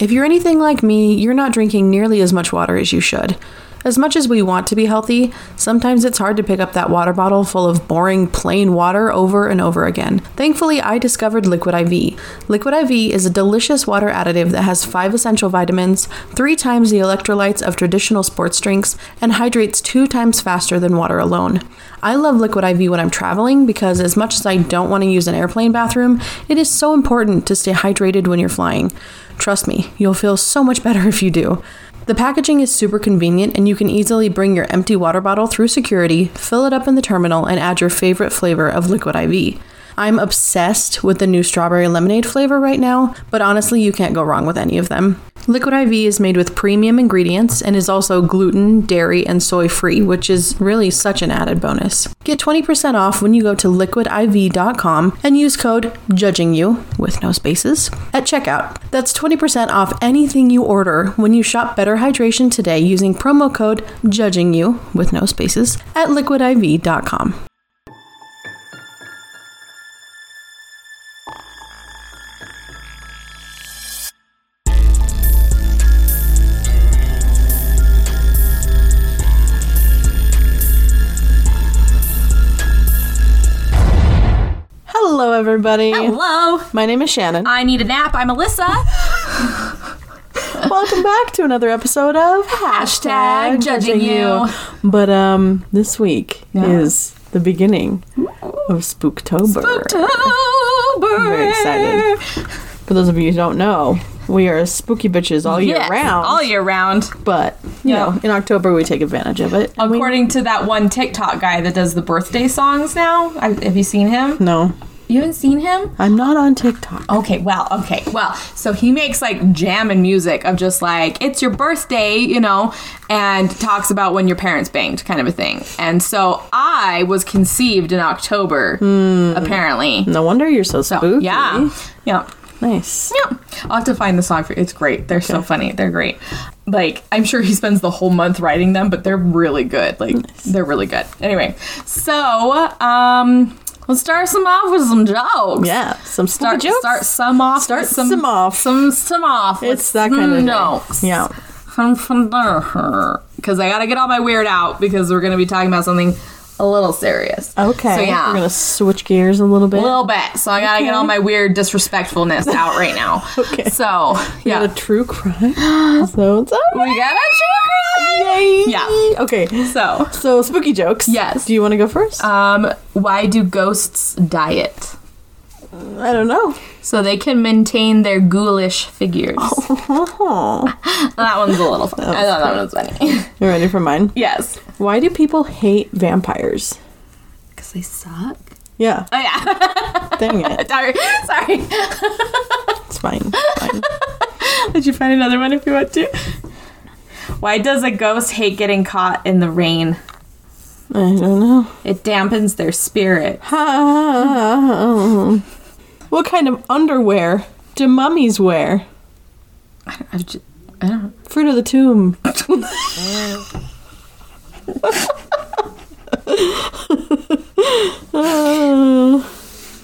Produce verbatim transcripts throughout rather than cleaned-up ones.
If you're anything like me, you're not drinking nearly as much water as you should. As much as we want to be healthy, sometimes it's hard to pick up that water bottle full of boring, plain water over and over again. Thankfully, I discovered Liquid I V. Liquid I V is a delicious water additive that has five essential vitamins, three times the electrolytes of traditional sports drinks, and hydrates two times faster than water alone. I love Liquid I V when I'm traveling because as much as I don't want to use an airplane bathroom, it is so important to stay hydrated when you're flying. Trust me, you'll feel so much better if you do. The packaging is super convenient, and you can easily bring your empty water bottle through security, fill it up in the terminal, and add your favorite flavor of Liquid I V. I'm obsessed with the new strawberry lemonade flavor right now, but honestly, you can't go wrong with any of them. Liquid I V is made with premium ingredients and is also gluten, dairy, and soy-free, which is really such an added bonus. Get twenty percent off when you go to liquid I V dot com and use code JUDGINGYOU, with no spaces, at checkout. That's twenty percent off anything you order when you shop Better Hydration today using promo code JUDGINGYOU, with no spaces, at liquid I V dot com. Hello, everybody. Hello. My name is Shannon. I need a nap. I'm Alyssa. Welcome back to another episode of Hashtag, Hashtag Judging You. you. But um, this week yeah. is the beginning of Spooktober. Spooktober. I'm very excited. For those of you who don't know, we are spooky bitches all year yes, round. All year round. But, you yeah. know, in October we take advantage of it. According we- to that one TikTok guy that does the birthday songs now. I, have you seen him? No. You haven't seen him? I'm not on TikTok. Okay, well, okay, well, so he makes like jam and music of just like, it's your birthday, you know, and talks about when your parents banged, kind of a thing. And so I was conceived in October, mm. apparently. No wonder you're so spooky. So, yeah, yeah. Nice. Yeah. I'll have to find the song for you. It's great. They're okay. so funny. They're great. Like, I'm sure he spends the whole month writing them, but they're really good. Like, nice. They're really good. Anyway, so, um... let's start some off with some jokes. Yeah, some start jokes. Start some off. Start some, some off. Some some off. It's that kind of jokes. Thing. Yeah. Because I gotta get all my weird out because we're gonna be talking about something a little serious. Okay. So yeah, we're gonna switch gears a little bit. A little bit. So I gotta okay. get all my weird disrespectfulness out right now. Okay. So yeah, we got a true crime. So it's all right. We got a true crime. Yay. Yeah. Okay. So so spooky jokes. Yes. Do you want to go first? Um. Why do ghosts diet? I don't know. So they can maintain their ghoulish figures. Oh. That one's a little funny. I thought that one was funny. You ready for mine? Yes. Why do people hate vampires? Because they suck? Yeah. Oh, yeah. Dang it. Sorry. Sorry. It's fine. It's fine. Did you find another one if you want to? Why does a ghost hate getting caught in the rain? I don't know. It dampens their spirit. What kind of underwear do mummies wear? I don't, I just, I don't. Fruit of the tomb.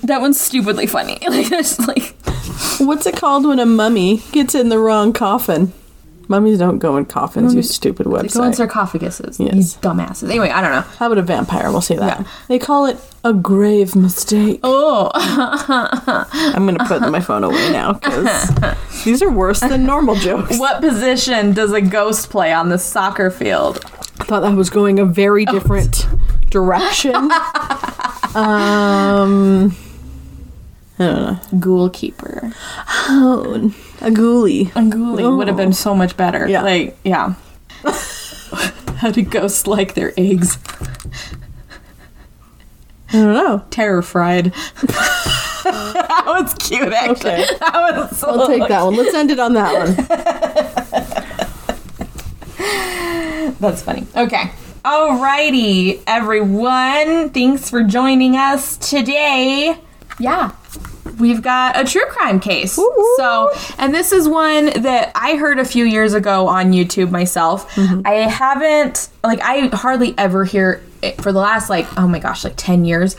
That one's stupidly funny. Like, just like, what's it called when a mummy gets in the wrong coffin? Mummies don't go in coffins, mm-hmm. you stupid website. They go in sarcophaguses, yes. You dumbasses. Anyway, I don't know. How about a vampire? We'll say that. Yeah. They call it a grave mistake. Oh. I'm going to put my phone away now, because these are worse than normal jokes. What position does a ghost play on the soccer field? I thought that was going a very different oh. direction. um... I don't know. Ghoul keeper. Oh, a ghoulie. A ghoulie oh. would have been so much better. Yeah. Like, yeah. How do ghosts like their eggs? I don't know. Terror fried. That was cute, actually. Okay. That was so I'll take lucky. That one. Let's end it on that one. That's funny. Okay. Alrighty, everyone. Thanks for joining us today. Yeah. We've got a true crime case. Ooh. So, and this is one that I heard a few years ago on YouTube myself. Mm-hmm. I haven't, like, I hardly ever hear it for the last, like, oh my gosh, like ten years.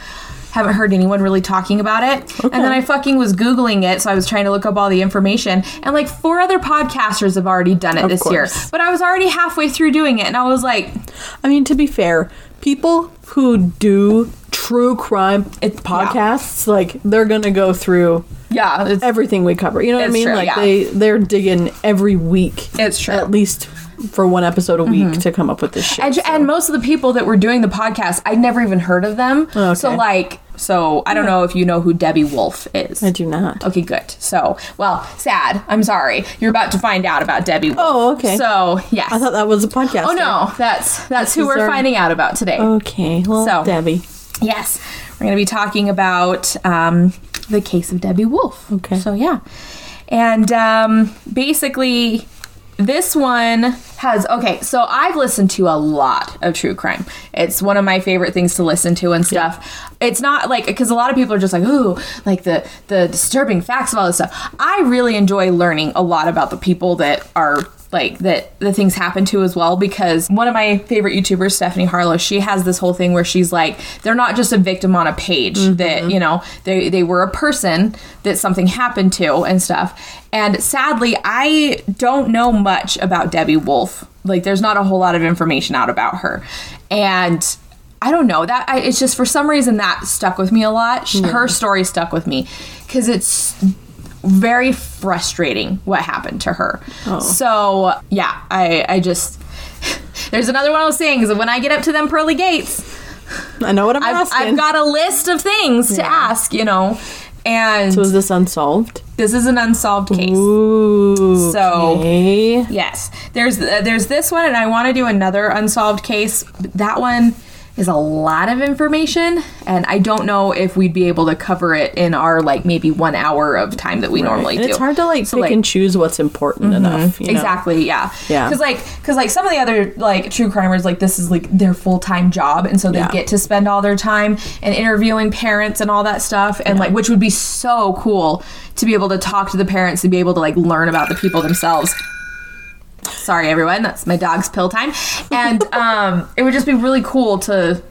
haven't heard anyone really talking about it. Okay. And then I fucking was Googling it, so I was trying to look up all the information. And like four other podcasters have already done it of this course. year. But I was already halfway through doing it, and I was like... I mean, to be fair, people who do true crime it's, podcasts, yeah. like, they're gonna go through... Yeah, it's, everything we cover. You know what I mean? True, like yeah. they they're digging every week. It's true. At least for one episode a week mm-hmm. to come up with this shit. And, so. and most of the people that were doing the podcast, I'd never even heard of them. Okay. So like, so I don't know if you know who Debbie Wolfe is. I do not. Okay, good. So, well, sad. I'm sorry. You're about to find out about Debbie Wolfe. Oh, okay. So, yes. I thought that was a podcast. Oh no, that's that's, that's who we're our... finding out about today. Okay. Well, so, Debbie. Yes. We're going to be talking about um, the case of Debbie Wolfe. Okay. So, yeah. And um, basically, this one has... Okay, so I've listened to a lot of true crime. It's one of my favorite things to listen to and stuff. Yeah. It's not like... Because a lot of people are just like, ooh, like the, the disturbing facts of all this stuff. I really enjoy learning a lot about the people that are... like that the things happen to as well, because one of my favorite YouTubers, Stephanie Harlow, she has this whole thing where she's like, they're not just a victim on a page, mm-hmm. that, you know, they, they were a person that something happened to and stuff. And sadly, I don't know much about Debbie Wolfe. Like, there's not a whole lot of information out about her. And I don't know that I, it's just for some reason that stuck with me a lot. She, yeah. Her story stuck with me because it's very frustrating what happened to her. Oh. So, yeah, I, I just... There's another one I was saying, is when I get up to them pearly gates... I know what I'm I've, asking. I've got a list of things yeah. to ask, you know, and... So is this unsolved? This is an unsolved case. Ooh, so, okay. Yes. There's, uh, there's this one, and I want to do another unsolved case. That one... is a lot of information, and I don't know if we'd be able to cover it in our, like, maybe one hour of time that we right. normally and do. It's hard to, like, so, pick like, and choose what's important mm-hmm, enough. You exactly, know? yeah. Yeah. Because, like, cause, like, some of the other, like, true crimers, like, this is, like, their full-time job, and so they yeah. get to spend all their time and interviewing parents and all that stuff, and, yeah. like, which would be so cool to be able to talk to the parents and be able to, like, learn about the people themselves. Sorry, everyone. That's my dog's pill time. And um, it would just be really cool to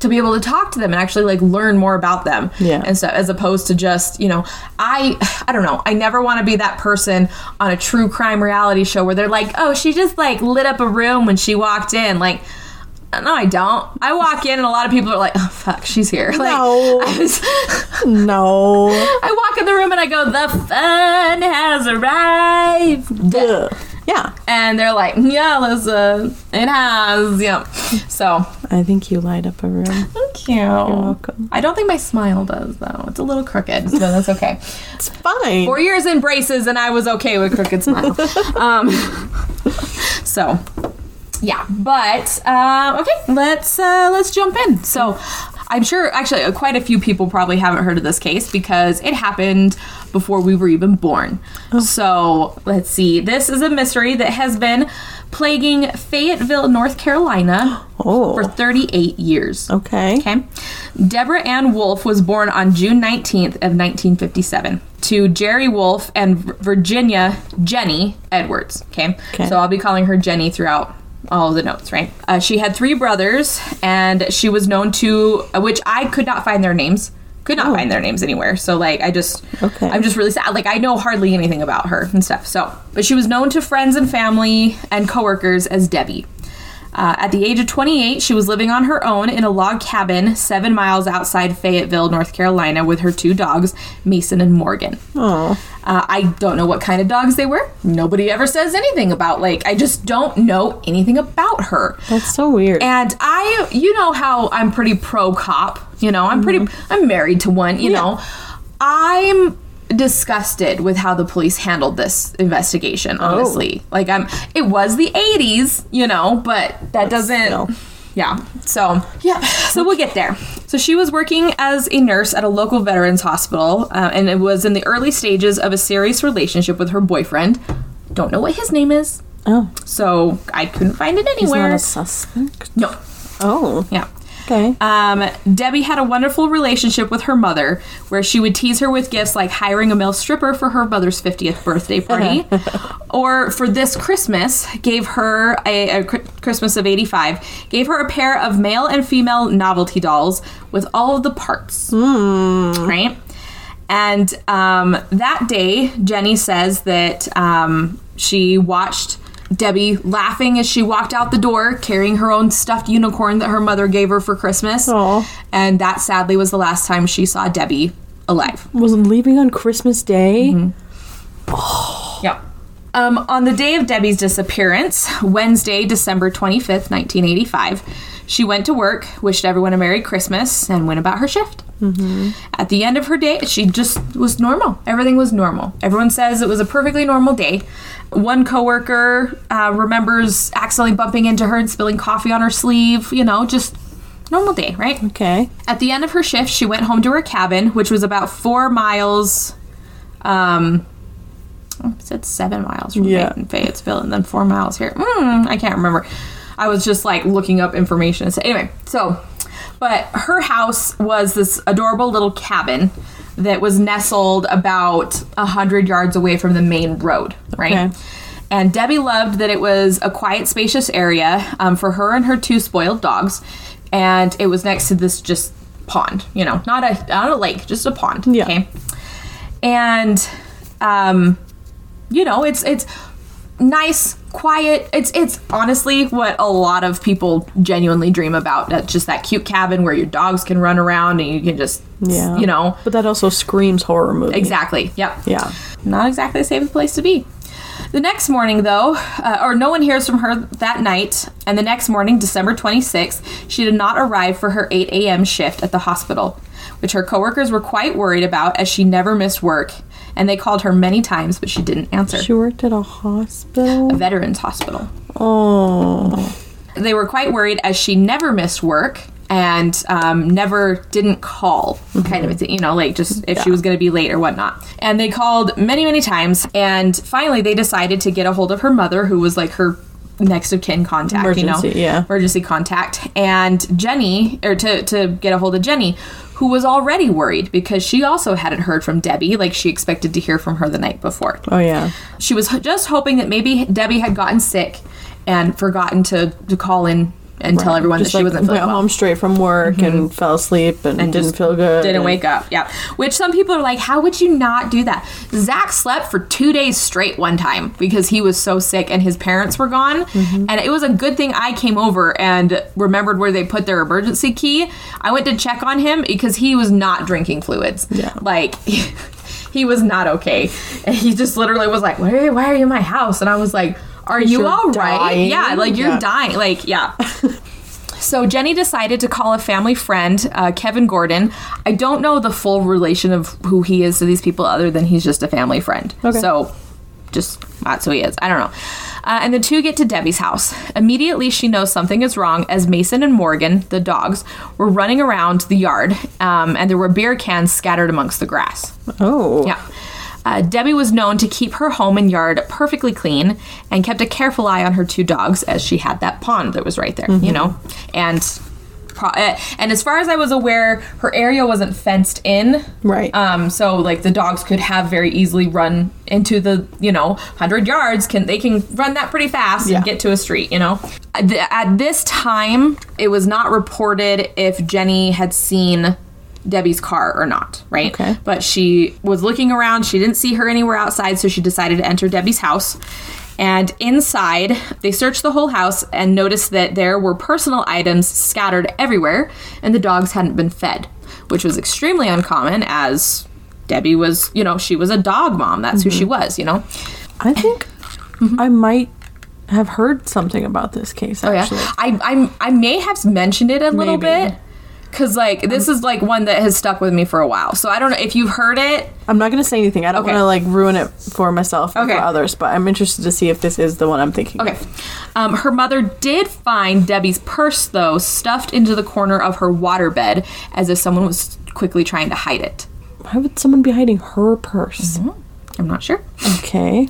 to be able to talk to them and actually, like, learn more about them. Yeah. And so, as opposed to just, you know, I I don't know. I never want to be that person on a true crime reality show where they're like, oh, she just, like, lit up a room when she walked in. Like, no, I don't. I walk in and a lot of people are like, oh, fuck, she's here. Like, no. I was no. I walk in the room and I go, the fun has arrived. Duh. Yeah. And they're like, yeah, Alyssa, it has. Yeah. So. I think you light up a room. Thank you. You're welcome. I don't think my smile does, though. It's a little crooked, so that's okay. It's fine. Four years in braces, and I was okay with crooked smile. um, so, yeah. But, uh, okay, let's uh, let's jump in. So, I'm sure, actually, quite a few people probably haven't heard of this case because it happened before we were even born. Oh. So, let's see. This is a mystery that has been plaguing Fayetteville, North Carolina oh. for thirty-eight years. Okay. Okay. Deborah Ann Wolfe was born on June nineteenth of nineteen fifty-seven to Jerry Wolfe and Virginia Jenny Edwards. Okay. Okay. So, I'll be calling her Jenny throughout all of the notes, right? Uh, she had three brothers, and she was known to, which I could not find their names. Could not oh. find their names anywhere. So, like, I just, okay. I'm just really sad. Like, I know hardly anything about her and stuff. So, but she was known to friends and family and coworkers as Debbie. Uh, at the age of twenty-eight, she was living on her own in a log cabin seven miles outside Fayetteville, North Carolina, with her two dogs, Mason and Morgan. Oh. Uh, I don't know what kind of dogs they were. Nobody ever says anything about, like, I just don't know anything about her. That's so weird. And I, you know how I'm pretty pro-cop, you know, I'm mm-hmm. pretty, I'm married to one, you yeah. know. I'm disgusted with how the police handled this investigation, honestly. Oh. Like, I'm it was the eighties, you know, but that That's, doesn't no. yeah. So yeah. So we'll get there. So she was working as a nurse at a local veterans hospital, uh, and it was in the early stages of a serious relationship with her boyfriend. Don't know what his name is. Oh. So I couldn't find it anywhere. He's not a suspect? No. Oh. Yeah. Okay. Um, Debbie had a wonderful relationship with her mother, where she would tease her with gifts like hiring a male stripper for her mother's fiftieth birthday party, or for this Christmas, gave her a, a Christmas of eighty-five, gave her a pair of male and female novelty dolls with all of the parts. Mm. Right? And um, that day, Jenny says that um, she watched Debbie laughing as she walked out the door, carrying her own stuffed unicorn that her mother gave her for Christmas. Aww. And that, sadly, was the last time she saw Debbie alive. Was leaving on Christmas Day? Mm-hmm. Oh. Yeah. Um, on the day of Debbie's disappearance, Wednesday, December twenty-fifth, nineteen eighty-five, she went to work, wished everyone a Merry Christmas, and went about her shift. Mm-hmm. At the end of her day, she just was normal. Everything was normal. Everyone says it was a perfectly normal day. One coworker uh, remembers accidentally bumping into her and spilling coffee on her sleeve. You know, just normal day, right? Okay. At the end of her shift, she went home to her cabin, which was about four miles... Um, I said seven miles from yeah. Fayetteville and then four miles here. Mm, I can't remember. I was just, like, looking up information. So, anyway, so... But her house was this adorable little cabin that was nestled about one hundred yards away from the main road, right? Okay. And Debbie loved that it was a quiet, spacious area um, for her and her two spoiled dogs. And it was next to this just pond, you know, not a, not a lake, just a pond, yeah. Okay? And, um, you know, it's it's... nice, quiet. It's it's honestly what a lot of people genuinely dream about. That's just that cute cabin where your dogs can run around and you can just, yeah. you know. But that also screams horror movie. Exactly. Yep. Yeah. Not exactly the same place to be. The next morning, though, uh, or no one hears from her that night. And the next morning, December twenty-sixth, she did not arrive for her eight a.m. shift at the hospital, which her coworkers were quite worried about as she never missed work. And they called her many times, but she didn't answer. She worked at a hospital? A veterans hospital. Oh. They were quite worried as she never missed work and um, never didn't call. Mm-hmm. Kind of a thing, you know, like just if yeah. she was going to be late or whatnot. And they called many, many times. And finally, they decided to get a hold of her mother, who was like her next of kin contact. Emergency, you know, yeah. Emergency contact. And Jenny, or to, to get a hold of Jenny, who was already worried because she also hadn't heard from Debbie like she expected to hear from her the night before. Oh, yeah. She was just hoping that maybe Debbie had gotten sick and forgotten to, to call in and right. tell everyone just that she like wasn't feeling well. Went home straight from work mm-hmm. and fell asleep and, and didn't feel good. Didn't and... wake up, yeah. Which some people are like, how would you not do that? Zach slept for two days straight one time because he was so sick and his parents were gone. Mm-hmm. And it was a good thing I came over and remembered where they put their emergency key. I went to check on him because he was not drinking fluids. Yeah. Like... He was not okay. And he just literally was like, why, why are you in my house? And I was like, are you all right? Dying. Yeah, like you're yeah. dying. Like, yeah. So Jenny decided to call a family friend, uh, Kevin Gordon. I don't know the full relation of who he is to these people other than he's just a family friend. Okay. So just that's who he is. I don't know. Uh, and the two get to Debbie's house. Immediately, she knows something is wrong as Mason and Morgan, the dogs, were running around the yard, um, and there were beer cans scattered amongst the grass. Oh. Yeah. Uh, Debbie was known to keep her home and yard perfectly clean and kept a careful eye on her two dogs as she had that pond that was right there, mm-hmm. you know? And... And as far as I was aware, her area wasn't fenced in. Right. Um, so, like, the dogs could have very easily run into the, you know, one hundred yards. Can They can run that pretty fast yeah. and get to a street, you know. At this time, it was not reported if Jenny had seen Debbie's car or not, right? Okay. But she was looking around. She didn't see her anywhere outside, so she decided to enter Debbie's house. And inside, they searched the whole house and noticed that there were personal items scattered everywhere, and the dogs hadn't been fed, which was extremely uncommon as Debbie was, you know, she was a dog mom. That's mm-hmm. who she was, you know. I think mm-hmm. I might have heard something about this case, actually. Oh, yeah? I, I, I may have mentioned it a Maybe. little bit. Because, like, this is, like, one that has stuck with me for a while. So, I don't know if you've heard it. I'm not going to say anything. I don't okay. want to, like, ruin it for myself or okay. for others. But I'm interested to see if this is the one I'm thinking okay. of. Um, her mother did find Debbie's purse, though, stuffed into the corner of her waterbed as if someone was quickly trying to hide it. Why would someone be hiding her purse? Mm-hmm. I'm not sure. Okay.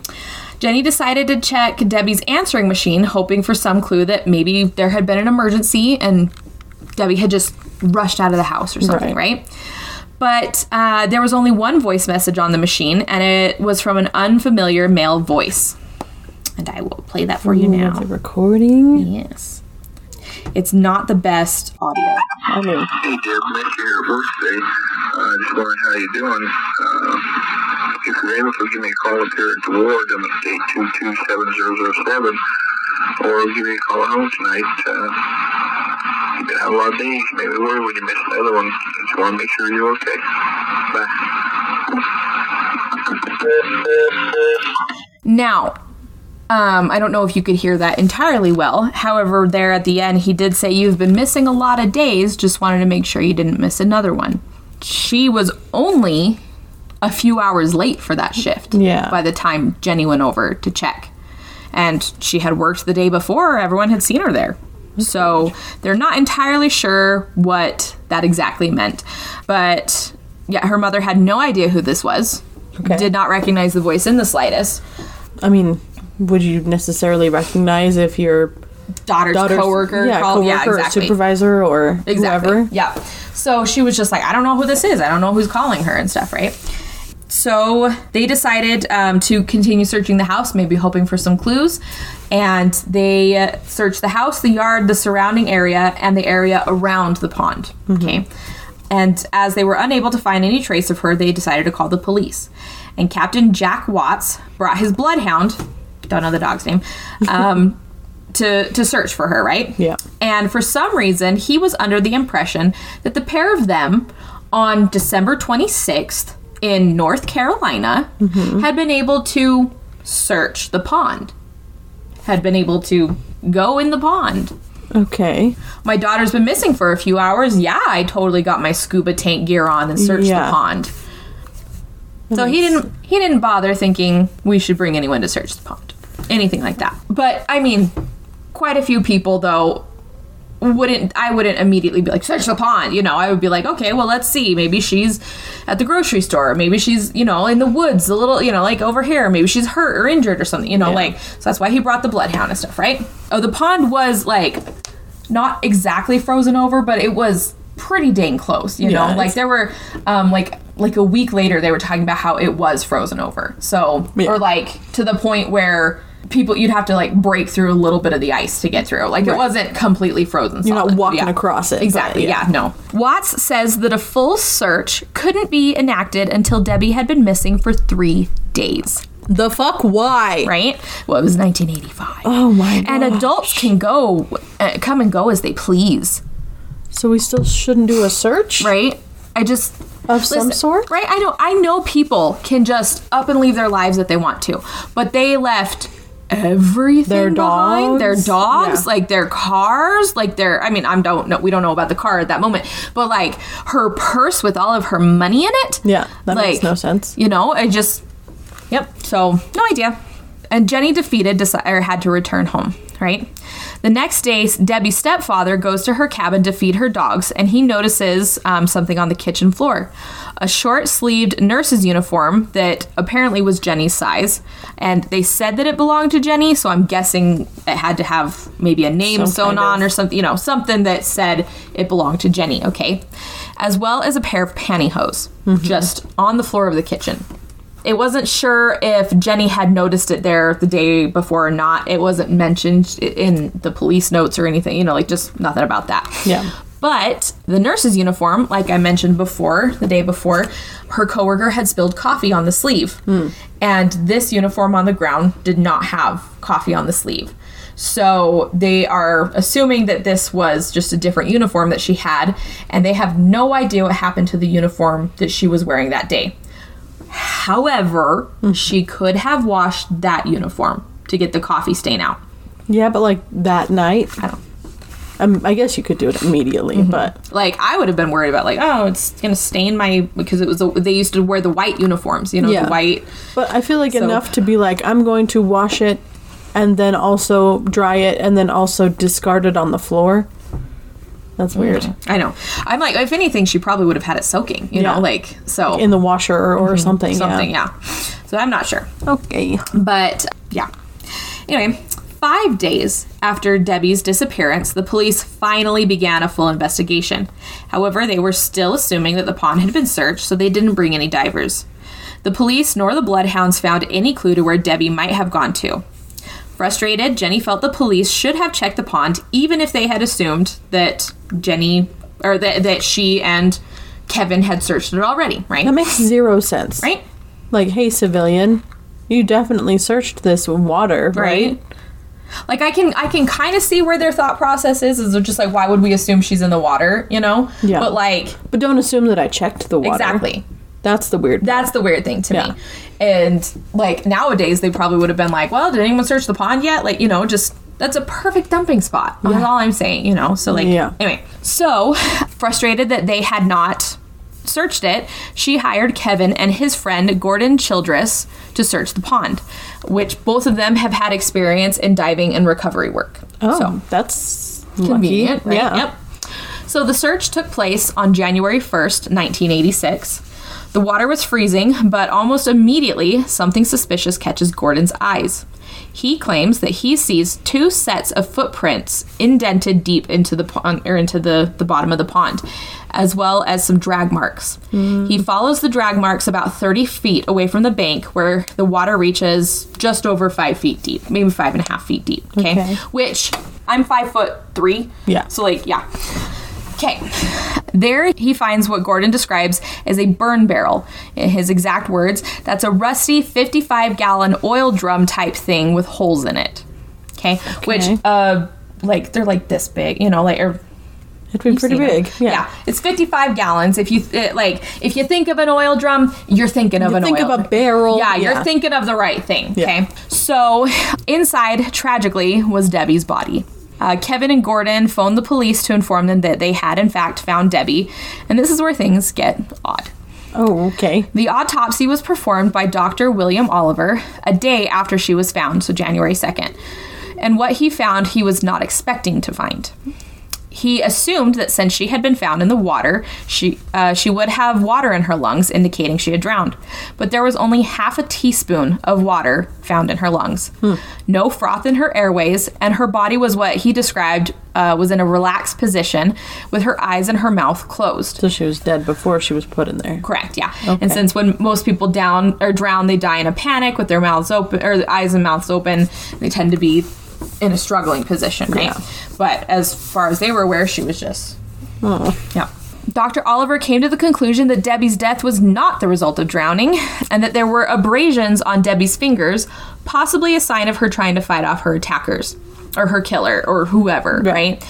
Jenny decided to check Debbie's answering machine, hoping for some clue that maybe there had been an emergency and... Debbie had just rushed out of the house or something, right? right? But uh, there was only one voice message on the machine, and it was from an unfamiliar male voice. And I will play that for you Ooh, now. That's a recording? Yes. It's not the best audio. I mean. Hey, Deb, nice to hear your voice today. Uh, just wondering how you're doing. Uh, if you're able to give me a call up here at the ward, I'm at state two two seven zero zero seven, or give me a call home tonight. Uh, You've been out a lot of days. You may be worried when you miss another one. I just want to make sure you're okay. Bye. Now, um, I don't know if you could hear that entirely well. However, there at the end, he did say, you've been missing a lot of days. Just wanted to make sure you didn't miss another one. She was only a few hours late for that shift. Yeah. By the time Jenny went over to check. And she had worked the day before. Everyone had seen her there. So they're not entirely sure what that exactly meant. But yeah, her mother had no idea who this was. Okay. Did not recognize the voice in the slightest. I mean, would you necessarily recognize if your daughter's, daughter's coworker yeah, called? Coworker yeah, exactly. Or supervisor or exactly. whoever. Yeah. So she was just like, I don't know who this is. I don't know who's calling her and stuff, right? So they decided um, to continue searching the house, maybe hoping for some clues. And they searched the house, the yard, the surrounding area, and the area around the pond. Mm-hmm. Okay. And as they were unable to find any trace of her, they decided to call the police. And Captain Jack Watts brought his bloodhound, don't know the dog's name, um, to, to search for her, right? Yeah. And for some reason, he was under the impression that the pair of them on December twenty-sixth, in North Carolina, mm-hmm. had been able to search the pond, had been able to go in the pond. Okay. My daughter's been missing for a few hours. Yeah, I totally got my scuba tank gear on and searched yeah. the pond. So nice. he didn't he didn't bother thinking we should bring anyone to search the pond, anything like that. But I mean, quite a few people though wouldn't I wouldn't immediately be like, search the pond, you know. I would be like, okay, well, let's see, maybe she's at the grocery store, maybe she's, you know, in the woods a little, you know, like over here, maybe she's hurt or injured or something, you know. Yeah. Like, so that's why he brought the bloodhound and stuff, right? Oh, the pond was like not exactly frozen over, but it was pretty dang close, you yeah, know. Like there were um like like a week later they were talking about how it was frozen over, so yeah. or like to the point where people, you'd have to like break through a little bit of the ice to get through. Like right. It wasn't completely frozen solid. You're not walking yeah. across it. Exactly. Yeah. yeah, no. Watts says that a full search couldn't be enacted until Debbie had been missing for three days. The fuck? Why? Right? Well, it was nineteen eighty-five. Oh my god. And adults can go, uh, come and go as they please. So we still shouldn't do a search? Right? I just... Of Listen, some sort? Right? I don't, I know people can just up and leave their lives if they want to. But they left... everything their behind dogs. Their dogs yeah. like their cars, like their I mean I don't know we don't know about the car at that moment, but like her purse with all of her money in it. Yeah, that like, makes no sense, you know. I just yep so no idea. And Jenny defeated deci- or had to return home, right? The next day, Debbie's stepfather goes to her cabin to feed her dogs, and he notices um, something on the kitchen floor. A short-sleeved nurse's uniform that apparently was Jenny's size. And they said that it belonged to Jenny, so I'm guessing it had to have maybe a name sewn on or something, you know, something that said it belonged to Jenny, okay? As well as a pair of pantyhose, mm-hmm. just on the floor of the kitchen. It wasn't sure if Jenny had noticed it there the day before or not. It wasn't mentioned in the police notes or anything, you know, like just nothing about that. Yeah. But the nurse's uniform, like I mentioned before, the day before, her coworker had spilled coffee on the sleeve. Mm. And this uniform on the ground did not have coffee on the sleeve. So they are assuming that this was just a different uniform that she had, and they have no idea what happened to the uniform that she was wearing that day. However, mm-hmm. she could have washed that uniform to get the coffee stain out. Yeah, but like that night? I don't. Um, I guess you could do it immediately, mm-hmm. but... Like, I would have been worried about, like, oh, it's going to stain my... Because it was the, they used to wear the white uniforms, you know, yeah. the white... But I feel like so. enough to be like, I'm going to wash it and then also dry it and then also discard it on the floor. That's weird. Mm-hmm. I know. I'm like, if anything, she probably would have had it soaking, you yeah. know, like, so... Like in the washer or, or mm-hmm. something. Something, yeah. yeah. So I'm not sure. Okay. But, yeah. Anyway, five days after Debbie's disappearance, the police finally began a full investigation. However, they were still assuming that the pond had been searched, so they didn't bring any divers. The police nor the bloodhounds found any clue to where Debbie might have gone to. Frustrated, Jenny felt the police should have checked the pond, even if they had assumed that Jenny, or that, that she and Kevin had searched it already, right? That makes zero sense. Right? Like, hey, civilian, you definitely searched this water, right? right? Like, I can I can kind of see where their thought process is, is just like, why would we assume she's in the water, you know? Yeah. But, like... But don't assume that I checked the water. Exactly. That's the weird part. That's the weird thing to yeah. me. And, like, nowadays, they probably would have been like, well, did anyone search the pond yet? Like, you know, just, that's a perfect dumping spot. Yeah. That's all I'm saying, you know? So, like, yeah. anyway. So, frustrated that they had not searched it, she hired Kevin and his friend, Gordon Childress, to search the pond, which both of them have had experience in diving and recovery work. Oh, so, that's convenient, lucky. Right? Yeah. Yep. So, the search took place on January first, nineteen eighty-six. The water was freezing, but almost immediately, something suspicious catches Gordon's eyes. He claims that he sees two sets of footprints indented deep into the pond, or into the, the bottom of the pond, as well as some drag marks. Mm. He follows the drag marks about thirty feet away from the bank, where the water reaches just over five feet deep, maybe five and a half feet deep. Okay, okay. Which, I'm five foot three. Yeah. So, like, yeah. Okay. There he finds what Gordon describes as a burn barrel. In his exact words, that's a rusty fifty-five gallon oil drum type thing with holes in it. Okay. okay. Which, uh, like, they're like this big, you know, like, or... It'd be pretty big. Yeah. yeah. It's fifty-five gallons. If you, th- it, like, if you think of an oil drum, you're thinking of you an think oil think of a barrel. Yeah, yeah, you're thinking of the right thing. Okay. Yeah. So, inside, tragically, was Debbie's body. Uh, Kevin and Gordon phoned the police to inform them that they had, in fact, found Debbie. And this is where things get odd. Oh, okay. The autopsy was performed by Doctor William Oliver a day after she was found, so January second. And what he found, he was not expecting to find. He assumed that since she had been found in the water, she uh, she would have water in her lungs, indicating she had drowned. But there was only half a teaspoon of water found in her lungs. Hmm. No froth in her airways, and her body was what he described uh, was in a relaxed position with her eyes and her mouth closed. So she was dead before she was put in there. Correct, yeah. Okay. And since when most people down or drown, they die in a panic with their mouths open, or eyes and mouths open, they tend to be in a struggling position, right? Yeah. But as far as they were aware, she was just... Oh. Yeah. Doctor Oliver came to the conclusion that Debbie's death was not the result of drowning, and that there were abrasions on Debbie's fingers, possibly a sign of her trying to fight off her attackers, or her killer, or whoever, yeah. right?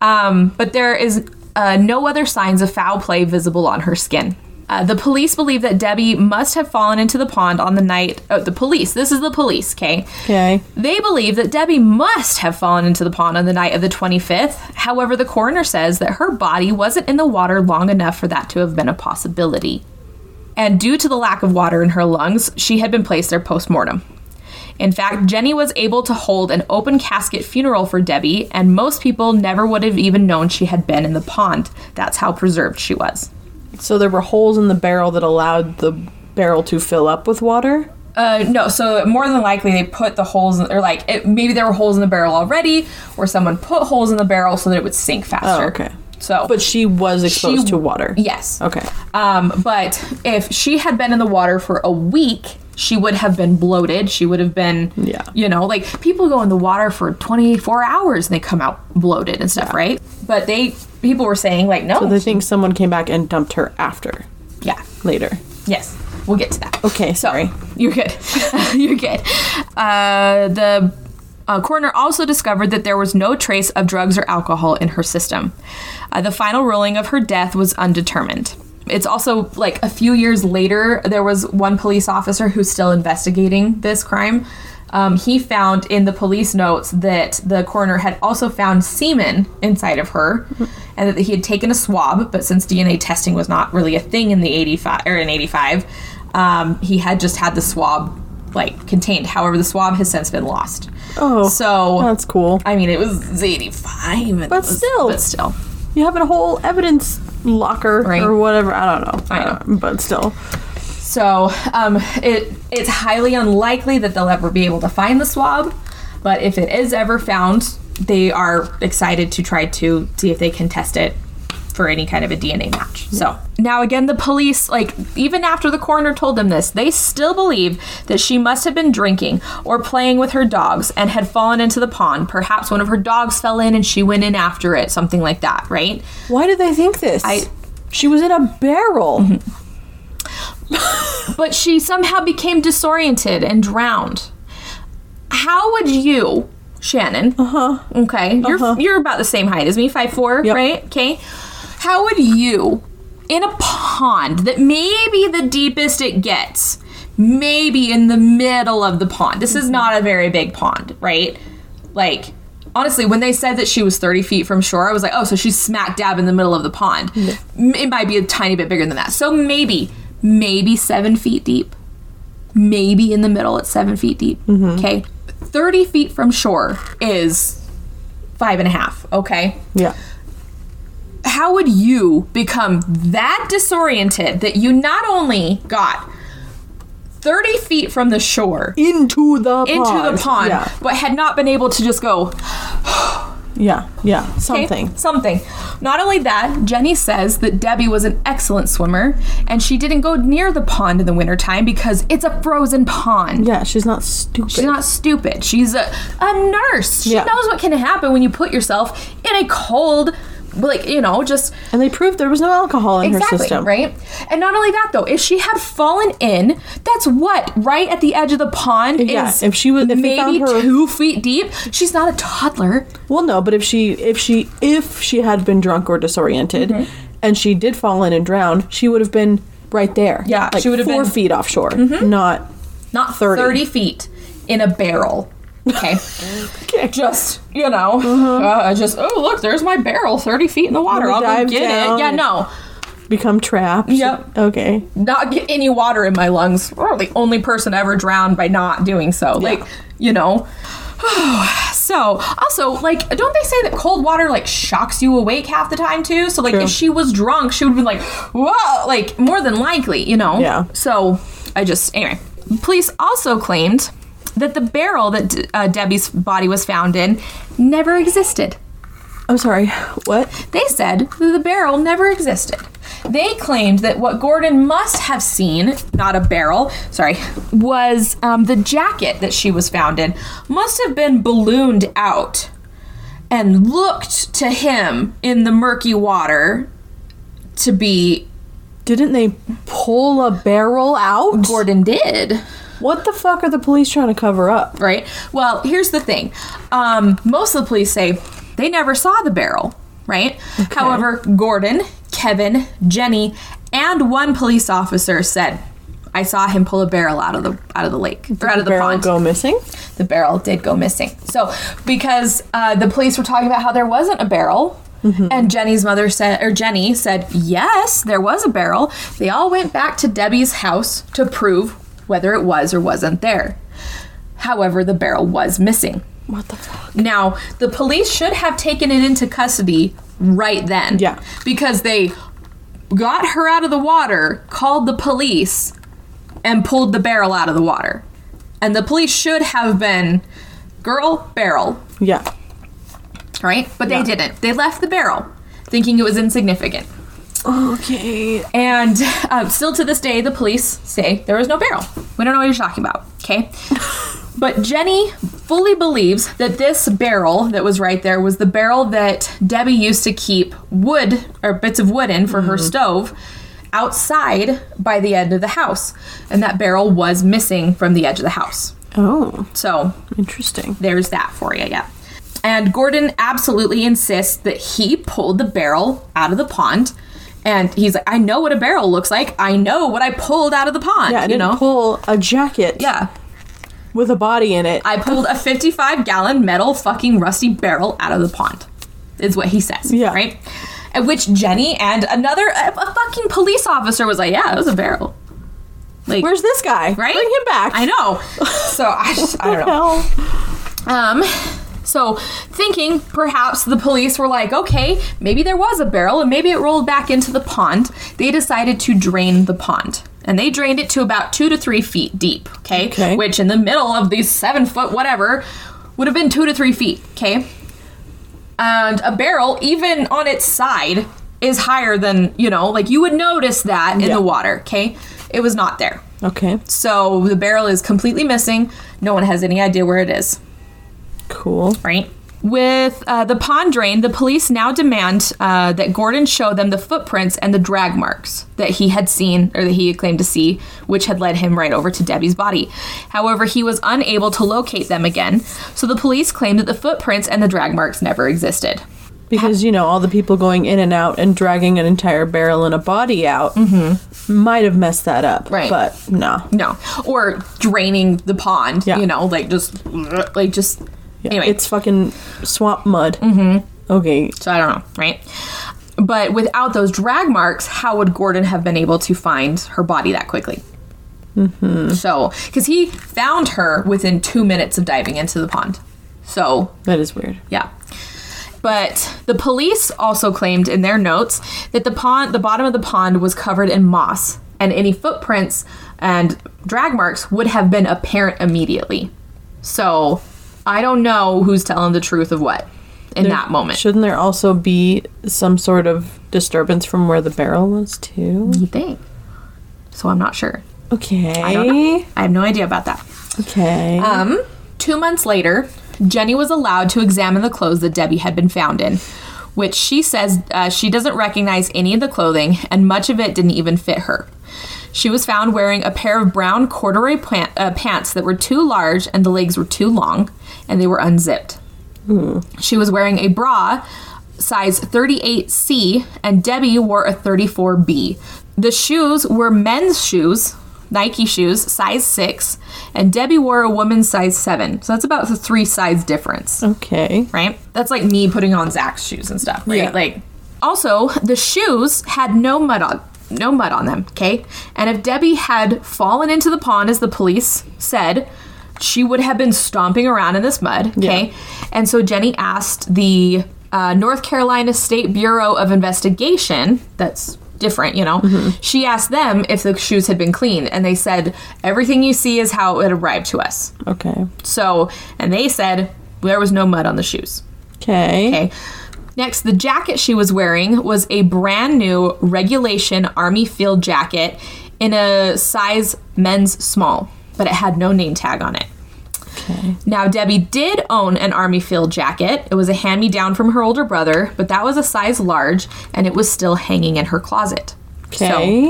Um, but there is uh, no other signs of foul play visible on her skin. Uh, the police believe that Debbie must have fallen into the pond on the night... Oh, the police. This is the police, okay? Okay. They believe that Debbie must have fallen into the pond on the night of the twenty-fifth. However, the coroner says that her body wasn't in the water long enough for that to have been a possibility. And due to the lack of water in her lungs, she had been placed there post-mortem. In fact, Jenny was able to hold an open casket funeral for Debbie, and most people never would have even known she had been in the pond. That's how preserved she was. So there were holes in the barrel that allowed the barrel to fill up with water? Uh, no, so more than likely they put the holes, in, or like, it, maybe there were holes in the barrel already, or someone put holes in the barrel so that it would sink faster. Oh, okay. So, but she was exposed she, to water? Yes. Okay. Um, but if she had been in the water for a week, she would have been bloated. She would have been, yeah. you know, like, people go in the water for twenty-four hours and they come out bloated and stuff, yeah. right? But they... People were saying, like, no. So they think someone came back and dumped her after. Yeah. Later. Yes. We'll get to that. Okay, sorry. So, you're good. you're good. Uh, the uh, coroner also discovered that there was no trace of drugs or alcohol in her system. Uh, the final ruling of her death was undetermined. It's also, like, a few years later, there was one police officer who's still investigating this crime. Um, he found in the police notes that the coroner had also found semen inside of her, and that he had taken a swab, but since D N A testing was not really a thing in the eighty-five or in eighty-five, um, he had just had the swab like contained. However, the swab has since been lost. Oh, so that's cool. I mean, it was eighty-five, but was, still, but still, you have a whole evidence locker right? or whatever. I don't know. I know, uh, but still. So um, it it's highly unlikely that they'll ever be able to find the swab. But if it is ever found, they are excited to try to see if they can test it for any kind of a D N A match. So now again, the police, like even after the coroner told them this, they still believe that she must have been drinking or playing with her dogs and had fallen into the pond. Perhaps one of her dogs fell in and she went in after it, something like that, right? Why do they think this? I, she was in a barrel. Mm-hmm. But she somehow became disoriented and drowned. How would you, Shannon? Uh-huh. Okay. You're uh-huh. you're about the same height as me, five foot four, yep. Right? Okay. How would you, in a pond that maybe the deepest it gets, maybe in the middle of the pond, this is not a very big pond, right? Like, honestly, when they said that she was thirty feet from shore, I was like, oh, so she's smack dab in the middle of the pond. Yeah. It might be a tiny bit bigger than that. So maybe, maybe seven feet deep. Maybe in the middle it's seven feet deep. Mm-hmm. Okay. thirty feet from shore is five and a half. Okay. Yeah. How would you become that disoriented that you not only got thirty feet from the shore into the into pond. the pond, yeah. but had not been able to just go? yeah, yeah, something, okay? something. Not only that, Jenny says that Debbie was an excellent swimmer, and she didn't go near the pond in the wintertime because it's a frozen pond. Yeah, she's not stupid. She's not stupid. She's a a nurse. She yeah. knows what can happen when you put yourself in a cold. Like, you know, just... And they proved there was no alcohol in exactly, her system. Right? And not only that, though, if she had fallen in, that's what? Right at the edge of the pond yeah, is if she was, if maybe her, two feet deep. She's not a toddler. Well, no, but if she if she, if she had been drunk or disoriented mm-hmm. and she did fall in and drown, she would have been right there. Yeah, like she would have been... Four feet offshore, mm-hmm. not... Not thirty. thirty feet in a barrel. Okay. okay. Just, you know, mm-hmm. uh, just, oh, look, there's my barrel thirty feet in the water. I'll go get it. Yeah, no. Become trapped. Yep. Okay. Not get any water in my lungs. Or the only person ever drowned by not doing so. Yeah. Like, you know. So, also, like, don't they say that cold water, like, shocks you awake half the time, too? So, like, True. If she was drunk, she would be like, whoa, like, more than likely, you know? Yeah. So, I just, anyway. Police also claimed that the barrel that uh, Debbie's body was found in never existed. I'm sorry, what? They said that the barrel never existed. They claimed that what Gordon must have seen, not a barrel, sorry, was um, the jacket that she was found in must have been ballooned out and looked to him in the murky water to be... Didn't they pull a barrel out? Gordon did. What the fuck are the police trying to cover up? Right? Well, here's the thing. Um, most of the police say they never saw the barrel, right? Okay. However, Gordon, Kevin, Jenny, and one police officer said, I saw him pull a barrel out of the out of the lake. Did or out of the, the barrel pond. Go missing? The barrel did go missing. So, because uh, the police were talking about how there wasn't a barrel. Mm-hmm. And Jenny's mother said, or Jenny said, yes, there was a barrel. They all went back to Debbie's house to prove whether it was or wasn't there. However, the barrel was missing. What the fuck? Now, the police should have taken it into custody right then. Yeah. Because they got her out of the water, called the police, and pulled the barrel out of the water. And the police should have been, girl, barrel. Yeah. Right? But yeah. they didn't. They left the barrel, thinking it was insignificant. Okay. And um, still to this day, the police say there was no barrel. We don't know what you're talking about, okay? But Jenny fully believes that this barrel that was right there was the barrel that Debbie used to keep wood or bits of wood in for mm. her stove outside by the end of the house. And that barrel was missing from the edge of the house. Oh. So. Interesting. There's that for you, yeah. And Gordon absolutely insists that he pulled the barrel out of the pond. And he's like, I know what a barrel looks like. I know what I pulled out of the pond. Yeah, I you didn't know? pull a jacket. Yeah. With a body in it. I pulled a fifty-five gallon metal fucking rusty barrel out of the pond. Is what he says. Yeah. Right? At which Jenny and another a, a fucking police officer was like, yeah, it was a barrel. Like, where's this guy? Right? Bring him back. I know. So I just, I don't know. Hell? Um... So, thinking perhaps the police were like, okay, maybe there was a barrel and maybe it rolled back into the pond, they decided to drain the pond. And they drained it to about two to three feet deep, okay? okay. Which in the middle of these seven foot whatever would have been two to three feet, okay? And a barrel, even on its side, is higher than, you know, like you would notice that in yeah. the water, okay? It was not there. Okay. So the barrel is completely missing. No one has any idea where it is. Cool. Right? With uh, the pond drain, the police now demand uh, that Gordon show them the footprints and the drag marks that he had seen, or that he had claimed to see, which had led him right over to Debbie's body. However, he was unable to locate them again, so the police claimed that the footprints and the drag marks never existed. Because, you know, all the people going in and out and dragging an entire barrel and a body out mm-hmm. might have messed that up. Right. But no. No. Or draining the pond, yeah. you know, like just, like just, yeah. anyway. It's fucking swamp mud. Mm-hmm. Okay. So I don't know, right? But without those drag marks, how would Gordon have been able to find her body that quickly? Mm-hmm. So, because he found her within two minutes of diving into the pond. So. That is weird. Yeah. But the police also claimed in their notes that the pond, the bottom of the pond was covered in moss, and any footprints and drag marks would have been apparent immediately. So I don't know who's telling the truth of what in there, that moment. Shouldn't there also be some sort of disturbance from where the barrel was, too? You think? So I'm not sure. Okay. I don't know. I have no idea about that. Okay. Um, two months later, Jenny was allowed to examine the clothes that Debbie had been found in, which she says uh, she doesn't recognize any of the clothing, and much of it didn't even fit her. She was found wearing a pair of brown corduroy pant- uh, pants that were too large, and the legs were too long, and they were unzipped. Mm. She was wearing a bra size thirty-eight C, and Debbie wore a thirty-four B. The shoes were men's shoes, Nike shoes, size six, and Debbie wore a woman's size seven. So that's about a three size difference. Okay. Right? That's like me putting on Zach's shoes and stuff, right? Yeah. Like, also, the shoes had no mud on no mud on them, okay? And if Debbie had fallen into the pond, as the police said, she would have been stomping around in this mud, okay? Yeah. And so Jenny asked the uh, North Carolina State Bureau of Investigation, that's different, you know, mm-hmm. she asked them if the shoes had been cleaned, and they said, everything you see is how it arrived to us. Okay. So, and they said there was no mud on the shoes. Okay. Okay. Next, the jacket she was wearing was a brand new regulation Army field jacket in a size men's small, but it had no name tag on it. Okay. Now, Debbie did own an Army field jacket. It was a hand-me-down from her older brother, but that was a size large, and it was still hanging in her closet. Okay.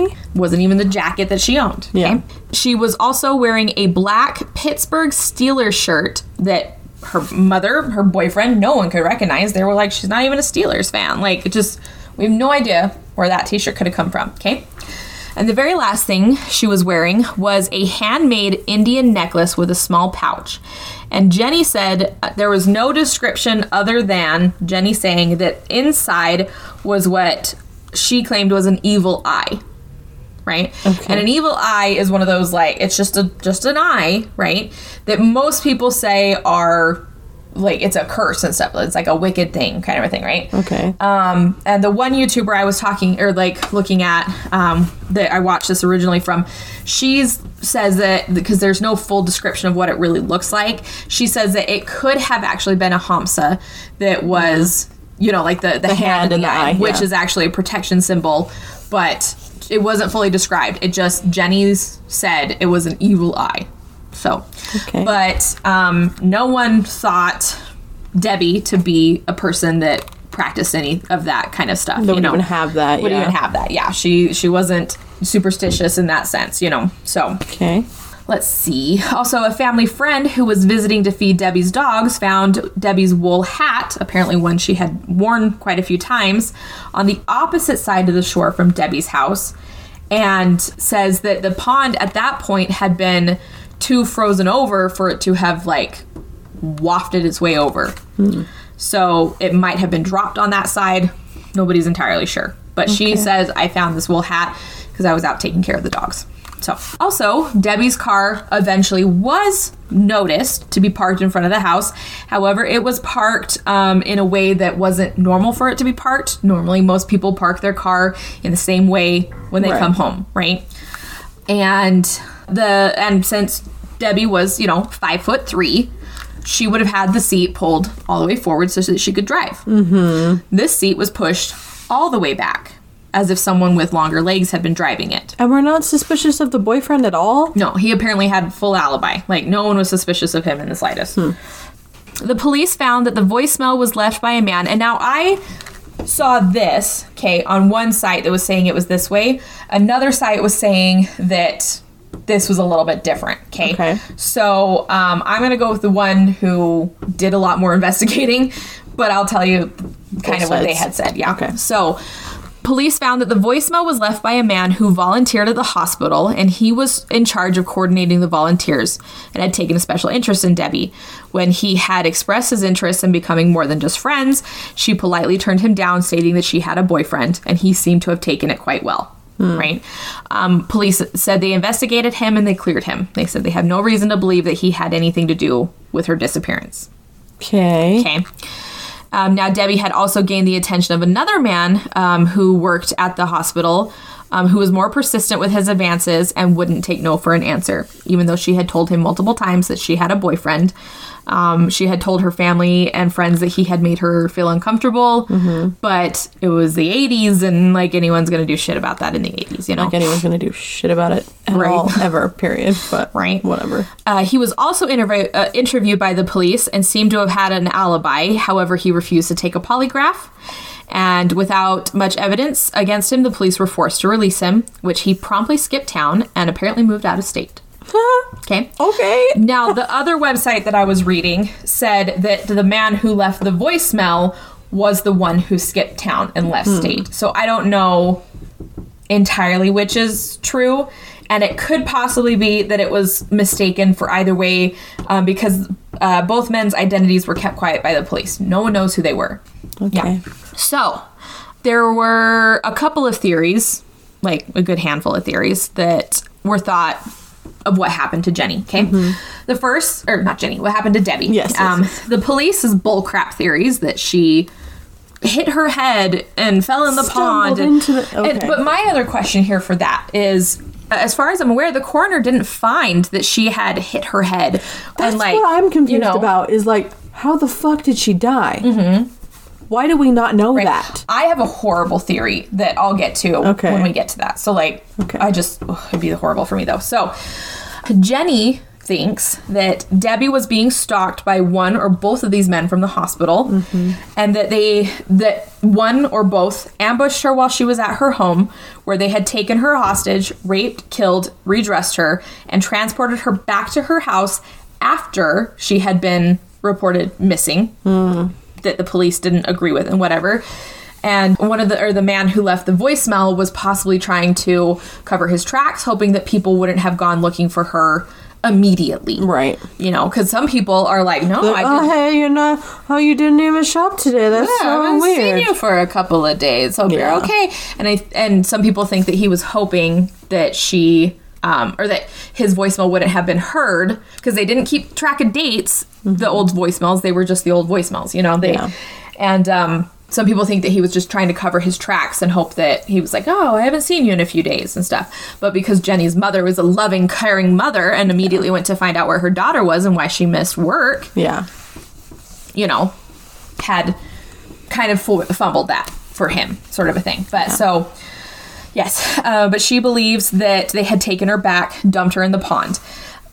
So, wasn't even the jacket that she owned. Okay? Yeah. She was also wearing a black Pittsburgh Steelers shirt that her mother, her boyfriend, no one could recognize. They were like, she's not even a Steelers fan. Like, it just, we have no idea where that t-shirt could have come from. Okay. And the very last thing she was wearing was a handmade Indian necklace with a small pouch. And Jenny said there was no description other than Jenny saying that inside was what she claimed was an evil eye, right? Okay. And an evil eye is one of those, like, it's just a just an eye, right? That most people say are, like, it's a curse and stuff. It's like a wicked thing kind of a thing, right? Okay. Um, and the one YouTuber I was talking, or like looking at, um, that I watched this originally from, she says that, because there's no full description of what it really looks like, she says that it could have actually been a hamsa that was, you know, like the, the, the hand, hand and the, the eye, eye, which yeah. is actually a protection symbol, but it wasn't fully described. It just, Jenny's said it was an evil eye. So, okay. But um, no one thought Debbie to be a person that practiced any of that kind of stuff. They wouldn't you know? even have that. Wouldn't yeah. even have that. Yeah, she she wasn't superstitious in that sense, you know. So, okay. Let's see. Also, a family friend who was visiting to feed Debbie's dogs found Debbie's wool hat, apparently one she had worn quite a few times, on the opposite side of the shore from Debbie's house, and says that the pond at that point had been too frozen over for it to have, like, wafted its way over. Mm. So it might have been dropped on that side. Nobody's entirely sure. But okay. She says, I found this wool hat because I was out taking care of the dogs. So, also, Debbie's car eventually was noticed to be parked in front of the house. However, it was parked um, in a way that wasn't normal for it to be parked. Normally, most people park their car in the same way when they right. come home, right? And the and since Debbie was, you know, five foot three, she would have had the seat pulled all the way forward so that she could drive. Mm-hmm. This seat was pushed all the way back, as if someone with longer legs had been driving it. And we're not suspicious of the boyfriend at all? No, he apparently had a full alibi. Like, no one was suspicious of him in the slightest. Hmm. The police found that the voicemail was left by a man. And now I saw this, okay, on one site that was saying it was this way. Another site was saying that this was a little bit different, okay? Okay. So um, I'm going to go with the one who did a lot more investigating, but I'll tell you kind of what they had said. Yeah. Okay. So police found that the voicemail was left by a man who volunteered at the hospital, and he was in charge of coordinating the volunteers and had taken a special interest in Debbie. When he had expressed his interest in becoming more than just friends, she politely turned him down, stating that she had a boyfriend, and he seemed to have taken it quite well. Hmm. Right? Um, police said they investigated him and they cleared him. They said they have no reason to believe that he had anything to do with her disappearance. Okay. Okay. Um, now, Debbie had also gained the attention of another man um, who worked at the hospital, um, who was more persistent with his advances and wouldn't take no for an answer, even though she had told him multiple times that she had a boyfriend. Um, she had told her family and friends that he had made her feel uncomfortable, mm-hmm. but it was the eighties, and, like, anyone's going to do shit about that in the eighties, you know? Like, anyone's going to do shit about it at right. all, ever, period, but right. whatever. Uh, he was also interv- uh, interviewed by the police and seemed to have had an alibi. However, he refused to take a polygraph, and without much evidence against him, the police were forced to release him, which he promptly skipped town and apparently moved out of state. Okay. Okay. Now, the other website that I was reading said that the man who left the voicemail was the one who skipped town and left mm. state. So I don't know entirely which is true. And it could possibly be that it was mistaken for either way, um, because uh, both men's identities were kept quiet by the police. No one knows who they were. Okay. Yeah. So there were a couple of theories, like a good handful of theories, that were thought of what happened to Jenny, okay? Mm-hmm. The first, or not Jenny, what happened to Debbie. Yes, yes, um, yes. The police's bullcrap theories that she hit her head and fell in the Stumbled pond. Into the, okay. and, but my other question here for that is, as far as I'm aware, the coroner didn't find that she had hit her head. That's and, like, what I'm confused you know, about is, like, how the fuck did she die? Mm-hmm. Why do we not know right. that? I have a horrible theory that I'll get to okay. when we get to that. So, like, okay. I just... Ugh, it'd be horrible for me, though. So, Jenny thinks that Debbie was being stalked by one or both of these men from the hospital, mm-hmm. and that they... that one or both ambushed her while she was at her home, where they had taken her hostage, raped, killed, redressed her, and transported her back to her house after she had been reported missing. Mm. That the police didn't agree with and whatever. And one of the, or the man who left the voicemail was possibly trying to cover his tracks, hoping that people wouldn't have gone looking for her immediately. Right. You know, because some people are like, no, but, I didn't. Oh, hey, you're not, oh, you didn't even shop today. That's yeah, so I haven't weird. seen you for a couple of days. Hope yeah. you're okay. And I, and some people think that he was hoping that she, um, or that his voicemail wouldn't have been heard, because they didn't keep track of dates. Mm-hmm. The old voicemails, they were just the old voicemails, you know. They, yeah. And um, some people think that he was just trying to cover his tracks and hope that he was like, oh, I haven't seen you in a few days and stuff. But because Jenny's mother was a loving, caring mother and immediately yeah. went to find out where her daughter was and why she missed work, yeah, you know, had kind of fumbled that for him, sort of a thing. But yeah. so... Yes, uh, but she believes that they had taken her back, dumped her in the pond.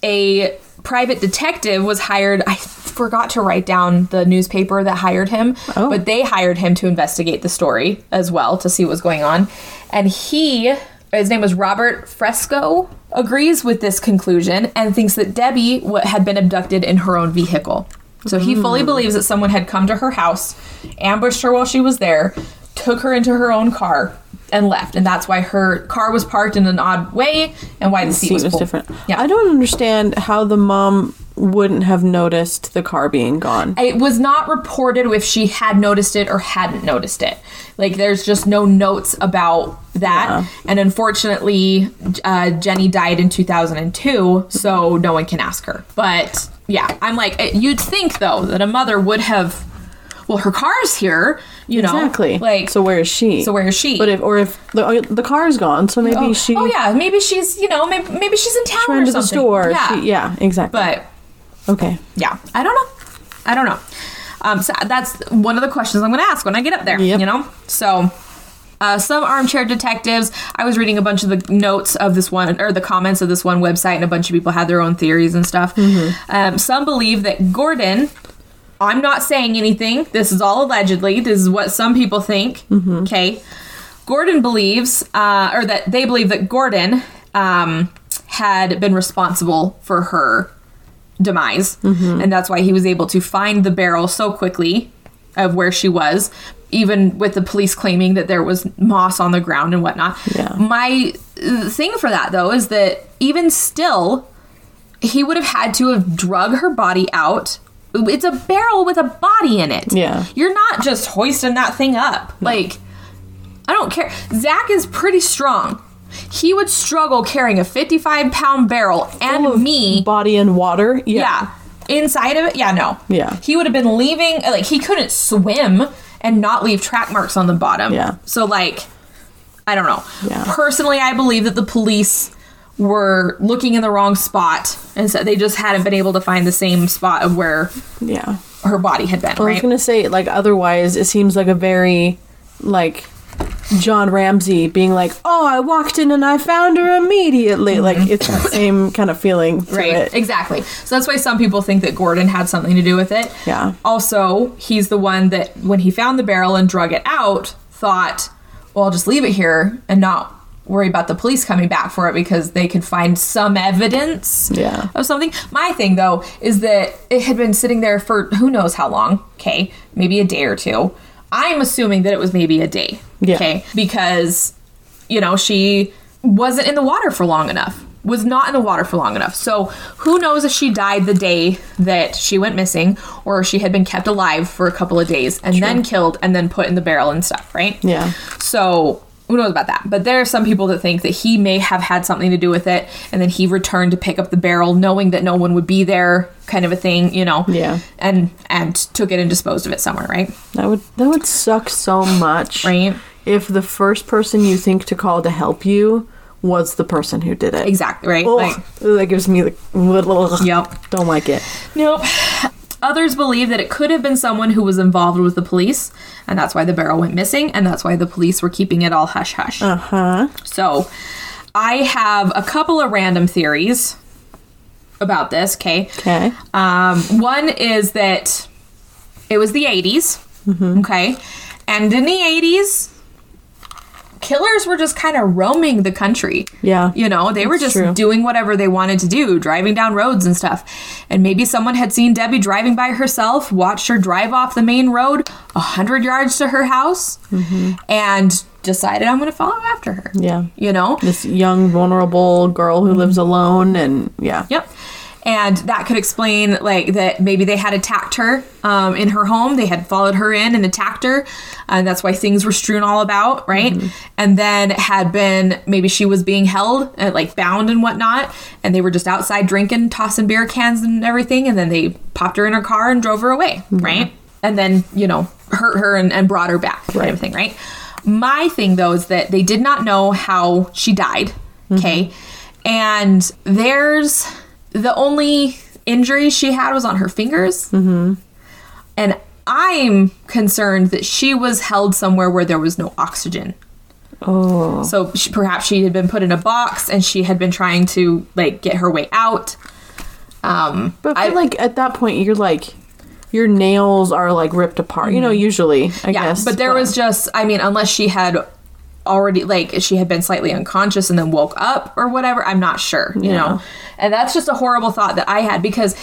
A private detective was hired. I forgot to write down the newspaper that hired him, oh. but they hired him to investigate the story as well, to see what was going on. And he, his name was Robert Fresco, agrees with this conclusion and thinks that Debbie had been abducted in her own vehicle. So he fully mm. believes that someone had come to her house, ambushed her while she was there, took her into her own car, and left. And that's why her car was parked in an odd way and why the seat, seat was, was different. Yeah. I don't understand how the mom wouldn't have noticed the car being gone. It was not reported if she had noticed it or hadn't noticed it. Like, there's just no notes about that. Yeah. And unfortunately, uh, Jenny died in two thousand two, so no one can ask her. But yeah, I'm like, you'd think, though, that a mother would have... Well, her car's here, you know. Exactly. Like, so where is she? So where is she? But if, or if the, the car's gone, so maybe oh, she. Oh yeah, maybe she's you know maybe maybe she's in town or something. She's to the store. Yeah. She, yeah, exactly. But okay, yeah, I don't know. I don't know. Um, so that's one of the questions I'm going to ask when I get up there, yep. you know? So... Uh, some armchair detectives. I was reading a bunch of the notes of this one, or the comments of this one website, and a bunch of people had their own theories and stuff. Mm-hmm. Um, some believe that Gordon, I'm not saying anything, this is all allegedly, this is what some people think, mm-hmm. okay? Gordon believes, uh, or that they believe that Gordon um, had been responsible for her demise, mm-hmm. and that's why he was able to find the barrel so quickly of where she was, even with the police claiming that there was moss on the ground and whatnot. Yeah. My thing for that, though, is that even still, he would have had to have drug her body out. It's a barrel with a body in it. Yeah. You're not just hoisting that thing up. No. Like, I don't care. Zach is pretty strong. He would struggle carrying a fifty-five pound barrel full and me. Body and water. Yeah. yeah. Inside of it. Yeah, no. Yeah. He would have been leaving. Like, he couldn't swim and not leave track marks on the bottom. Yeah. So, like, I don't know. Yeah. Personally, I believe that the police were looking in the wrong spot, and so they just hadn't been able to find the same spot of where yeah. her body had been, well, right? I was going to say, like, otherwise, it seems like a very, like, John Ramsey being like, oh, I walked in and I found her immediately. Mm-hmm. Like, it's the same kind of feeling to right, it. Exactly. So that's why some people think that Gordon had something to do with it. Yeah. Also, he's the one that, when he found the barrel and drug it out, thought, well, I'll just leave it here and not worry about the police coming back for it because they could find some evidence yeah. of something. My thing, though, is that it had been sitting there for who knows how long. Okay, maybe a day or two. I'm assuming that it was maybe a day. Yeah. Okay. Because, you know, she wasn't in the water for long enough. Was not in the water for long enough. So who knows if she died the day that she went missing, or she had been kept alive for a couple of days and True. Then killed and then put in the barrel and stuff, right? Yeah. So who knows about that? But there are some people that think that he may have had something to do with it, and then he returned to pick up the barrel knowing that no one would be there, kind of a thing, you know. Yeah. And and took it and disposed of it somewhere, right? That would that would suck so much. Right. If the first person you think to call to help you was the person who did it. Exactly, right? Like, that gives me the... Yep. Don't like it. Nope. Others believe that it could have been someone who was involved with the police, and that's why the barrel went missing, and that's why the police were keeping it all hush-hush. Uh-huh. So, I have a couple of random theories about this, okay? Okay. Um, one is that it was the eighties, mm-hmm. okay? And in the eighties, killers were just kind of roaming the country. Yeah. You know, they were just true. Doing whatever they wanted to do, driving down roads and stuff. And maybe someone had seen Debbie driving by herself, watched her drive off the main road a hundred yards to her house, mm-hmm. and decided, I'm going to follow after her. Yeah. You know? This young, vulnerable girl who lives alone and, yeah. Yep. And that could explain, like, that maybe they had attacked her um, in her home. They had followed her in and attacked her. And that's why things were strewn all about, right? Mm-hmm. And then had been, maybe she was being held, and, like, bound and whatnot. And they were just outside drinking, tossing beer cans and everything. And then they popped her in her car and drove her away, mm-hmm. right? And then, you know, hurt her and, and brought her back right. and everything, right? My thing, though, is that they did not know how she died, okay? Mm-hmm. And there's... The only injury she had was on her fingers. Mm-hmm. And I'm concerned that she was held somewhere where there was no oxygen. Oh. So she, perhaps she had been put in a box and she had been trying to, like, get her way out. Um, but I feel I, like at that point, you're like, your nails are, like, ripped apart. Mm-hmm. You know, usually, I yeah, guess. But there but. was just, I mean, unless she had... already, like, she had been slightly unconscious and then woke up or whatever. I'm not sure, you yeah. know? And that's just a horrible thought that I had because,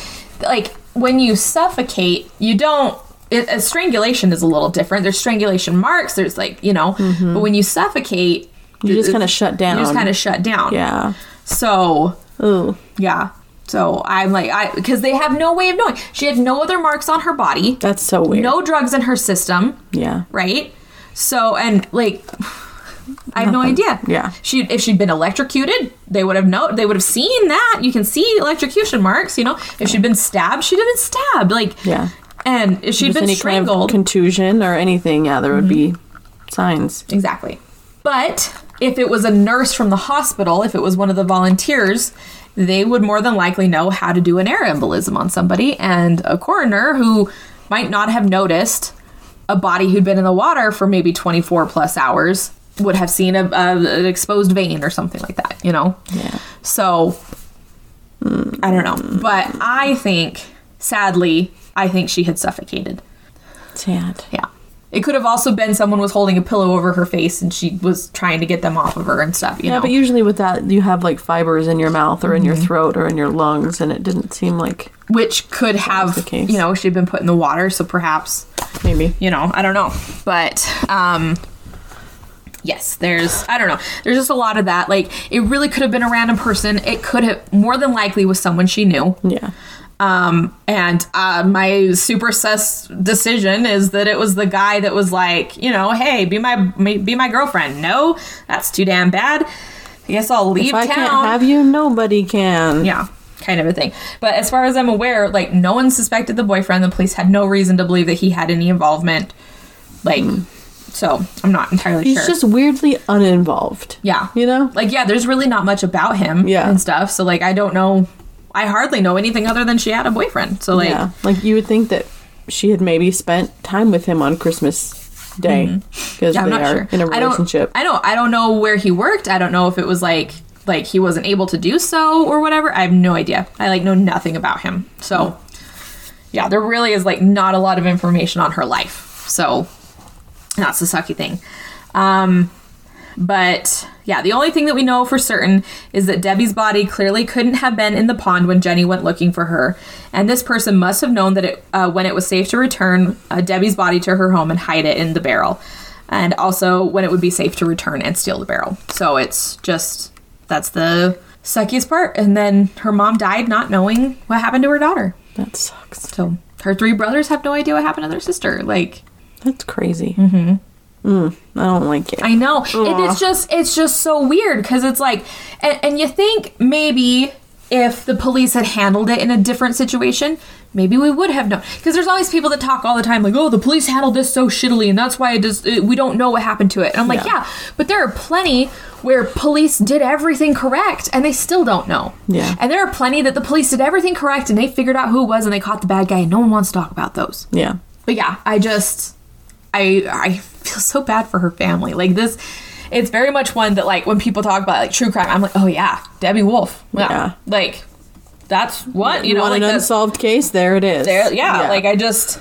like, when you suffocate, you don't... It, uh, strangulation is a little different. There's strangulation marks. There's, like, you know... Mm-hmm. But when you suffocate... You just kind of shut down. You just kind of shut down. Yeah. So... Ooh. Yeah. So, I'm like... I Because they have no way of knowing. She had no other marks on her body. That's so weird. No drugs in her system. Yeah. Right? So, and, like... I have Nothing. no idea. Yeah. She if she'd been electrocuted, they would have known. They would have seen that. You can see electrocution marks, you know. If she'd been stabbed, she'd have been stabbed. Like yeah. And if she'd Just been any strangled, kind of contusion or anything, yeah, there would mm-hmm. be signs. Exactly. But If it was a nurse from the hospital, if it was one of the volunteers, they would more than likely know how to do an air embolism on somebody. And a coroner who might not have noticed a body who'd been in the water for maybe twenty-four plus hours would have seen a, a, an exposed vein or something like that, you know? Yeah. So, I don't know. But I think, sadly, I think she had suffocated. Sad. Yeah. It could have also been someone was holding a pillow over her face and she was trying to get them off of her and stuff, you yeah, know? Yeah, but usually with that, you have, like, fibers in your mouth or in mm-hmm. your throat or in your lungs, and it didn't seem like... Which could have, you know, she'd been put in the water, so perhaps... Maybe. You know, I don't know. But, um... yes, there's, I don't know. There's just a lot of that. Like, it really could have been a random person. It could have, more than likely, was someone she knew. Yeah. Um, and uh, my super sus decision is that it was the guy that was like, you know, hey, be my be my girlfriend. No, that's too damn bad. I guess I'll leave town. If I can't have you, nobody can. Yeah, kind of a thing. But as far as I'm aware, like, no one suspected the boyfriend. The police had no reason to believe that he had any involvement. Like... Mm. So, I'm not entirely He's sure. He's just weirdly uninvolved. Yeah. You know? Like, yeah, there's really not much about him yeah. and stuff. So, like, I don't know. I hardly know anything other than she had a boyfriend. So, like... Yeah. Like, you would think that she had maybe spent time with him on Christmas Day. Because mm-hmm. yeah, they I'm not are sure. in a relationship. I don't, I don't, I don't know where he worked. I don't know if it was, like, like he wasn't able to do so or whatever. I have no idea. I, like, know nothing about him. So, yeah, there really is, like, not a lot of information on her life. So... That's the sucky thing. Um, but, yeah, the only thing that we know for certain is that Debbie's body clearly couldn't have been in the pond when Jenny went looking for her. And this person must have known that it, uh, when it was safe to return uh, Debbie's body to her home and hide it in the barrel. And also when it would be safe to return and steal the barrel. So it's just, that's the suckiest part. And then her mom died not knowing what happened to her daughter. That sucks. So her three brothers have no idea what happened to their sister. Like... That's crazy. Mm-hmm. Mm, I don't like it. I know. Aww. And it's just, it's just so weird because it's like, and, and you think maybe if the police had handled it in a different situation, maybe we would have known. Because there's always people that talk all the time like, oh, the police handled this so shittily and that's why it does, it, we don't know what happened to it. And I'm like, yeah. yeah, but there are plenty where police did everything correct and they still don't know. Yeah. And there are plenty that the police did everything correct and they figured out who it was and they caught the bad guy and no one wants to talk about those. Yeah. But yeah, I just... I I feel so bad for her family. Like this, it's very much one that like when people talk about like true crime, I'm like, oh yeah, Debbie Wolfe. Yeah. yeah. Like that's what, you, you know, like an unsolved case. There it is. There, yeah, yeah. Like I just,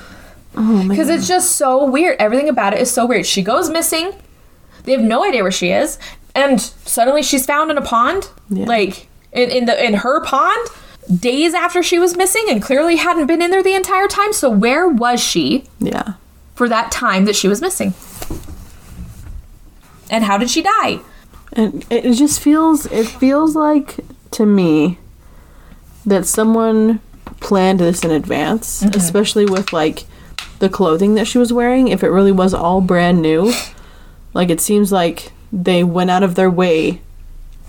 oh my God. It's just so weird. Everything about it is so weird. She goes missing. They have no idea where she is. And suddenly she's found in a pond, yeah. like in, in the, in her pond days after she was missing and clearly hadn't been in there the entire time. So where was she? Yeah. For that time that she was missing. And how did she die? And it just feels, it feels like to me that someone planned this in advance, mm-hmm. especially with like the clothing that she was wearing. If it really was all brand new, like it seems like they went out of their way